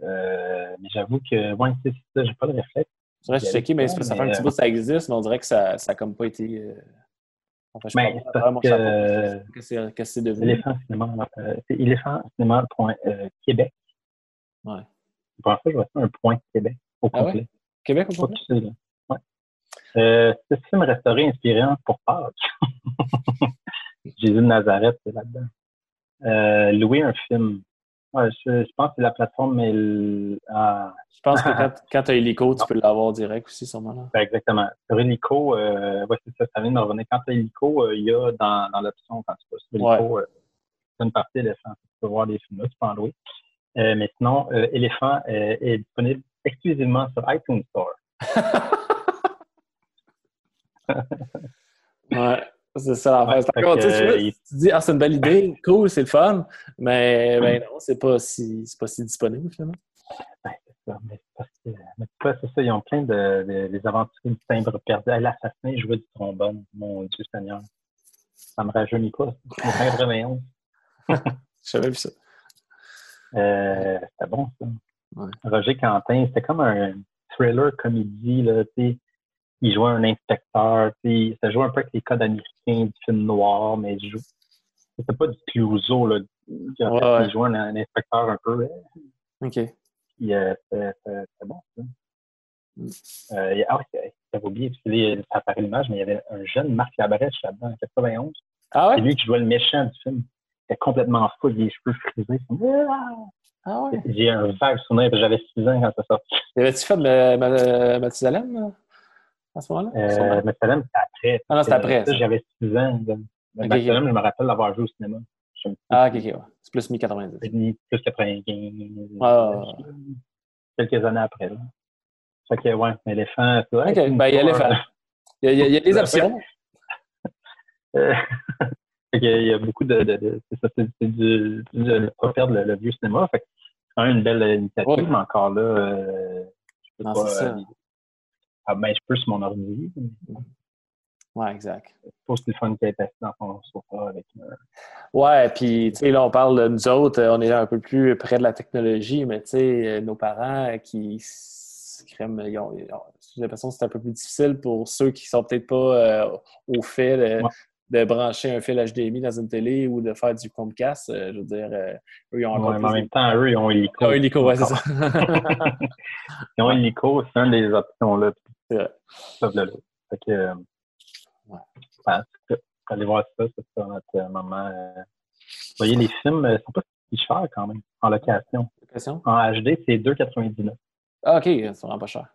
Euh, mais j'avoue que, ouais, c'est ça, j'ai pas le réflexe. C'est vrai, je checké, mais ça fait un petit bout que ça existe, mais on dirait que ça n'a comme pas été. Euh... Enfin, je ben, pense pas vraiment que, euh, que, c'est, que c'est devenu. Éléphant Cinéma, euh, c'est éléphant cinéma point québec. Ouais. Pour la première fois, je vois ça un point Québec au ah complet. Ouais? Québec au complet? Tout seul, ouais. Euh, c'est ce film restauré inspirant pour Pâques. Jésus de Nazareth, c'est là-dedans. Euh, louer un film. Ouais, je, je pense que la plateforme est... L... Ah. Je pense que quand, quand tu as Illico, tu non. peux l'avoir direct aussi, sûrement. Là. Ben exactement. Sur Illico, euh, ouais, c'est ça, ça vient de me revenir. Quand tu as Illico, euh, il y a dans, dans l'option, quand tu passes sur Illico, ouais. euh, c'est une partie éléphant. Tu peux voir des films-là, tu peux en louer. Euh, mais sinon, euh, Éléphant euh, est disponible exclusivement sur iTunes Store. Ouais, c'est ça. Enfin, c'est encore, tu, sais, euh, tu te dis, ah, c'est une belle idée, cool, c'est le fun, mais ben, non, c'est pas si c'est pas si disponible finalement. Ouais, c'est ça, mais parce que, mais quoi, c'est ça, ils ont plein de, de les aventuriers du timbre perdu. Hey, l'assassin jouait du trombone, mon Dieu Seigneur. Ça me rajeunit pas. Je savais plus ça. Euh, c'était bon, ça. Ouais. Roger Quentin, c'était comme un thriller comédie, là, tu sais. Il jouait un inspecteur, tu sais. Ça jouait un peu avec les codes américains du film noir, mais il joue. C'était pas du Clouseau, là. En ouais, fait, ouais. Il jouait un, un inspecteur un peu. OK. Puis, euh, c'était, c'était bon, ça. Mm. Euh, ah oui, j'avais oublié, puis ça apparaît l'image, mais il y avait un jeune Marc Labrèche là-dedans, en quatre-vingt-onze. Ah ouais? C'est lui qui jouait le méchant du film. C'était complètement fou, les cheveux frisés. Ah ouais. J'ai un vague souvenir, j'avais six ans quand ça sortit. Avais-tu fait le Mathusalem à ce moment-là? Euh, Mathusalem, c'était après. Ah non, c'était après. Ça, j'avais six ans. Okay, Mathusalem, okay. Je me rappelle l'avoir joué au cinéma. Ah, ok, ok. Ouais. C'est plus mi-quatre-vingt-dix. Plus quatre-vingt-quinze. Ah. Quelques années après. Là. Fait que, ouais, éléphant. Tout, ok, ben, il y a l'éléphant. Il y a des options. euh... Fait qu'il y a beaucoup de... de, de c'est ça, c'est du... de pas perdre le, le vieux cinéma. Fait que c'est quand même une belle initiative, ouais. Mais encore là, euh, je peux non, pas... C'est ça. Euh, ça marche plus sur mon ordi. Ouais, exact. Je pense que c'est le fun qui a été assis dans son sofa avec... Euh... Ouais, puis, tu sais, là, on parle de nous autres, on est un peu plus près de la technologie, mais, tu sais, nos parents qui... Crème, ils ont, ils ont, j'ai l'impression que c'est un peu plus difficile pour ceux qui sont peut-être pas euh, au fait de... Ouais. De brancher un fil H D M I dans une télé ou de faire du Comcast, euh, je veux dire, euh, eux, ils ont encore... Ouais, mais en même temps, eux, ils ont Illico. Ils ont Illico, ouais, c'est ça. Ils ont Illico, c'est une des options-là. C'est vrai. Fait que... Euh, ouais. Bah, allez voir ça, c'est sur notre maman. Euh, voyez, les films, ils sont pas si chers, quand même, en location. Location? En H D, c'est deux quatre-vingt-dix-neuf. Ah, OK, ils sont vraiment pas chers.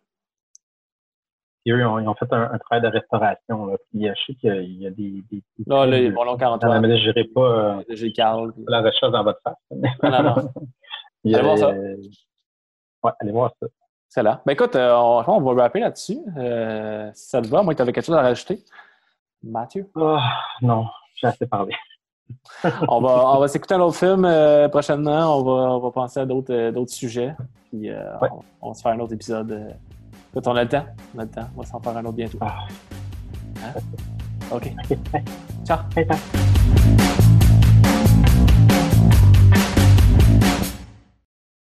Ils ont, ils ont fait un, un travail de restauration. Là. Puis, je sais qu'il y a des... des, des non, le bon long quarante-trois. Mais là, je n'irai pas euh, Carl, puis... la recherche dans votre face. Non, non, non. Allez euh... voir ça. Ouais, allez voir ça. C'est là. Ben écoute, euh, on, on va rapper là-dessus. Euh, si ça te va, moi, tu avais quelque chose à rajouter. Mathieu? Oh, non, j'ai assez parlé. on va, on va s'écouter un autre film euh, prochainement. On va, on va penser à d'autres, euh, d'autres sujets. Puis, euh, ouais. on, on va se faire un autre épisode... Euh... Écoute, on a le temps, on a le temps. On va s'en faire un autre bientôt. Ah. Hein? OK. Ciao.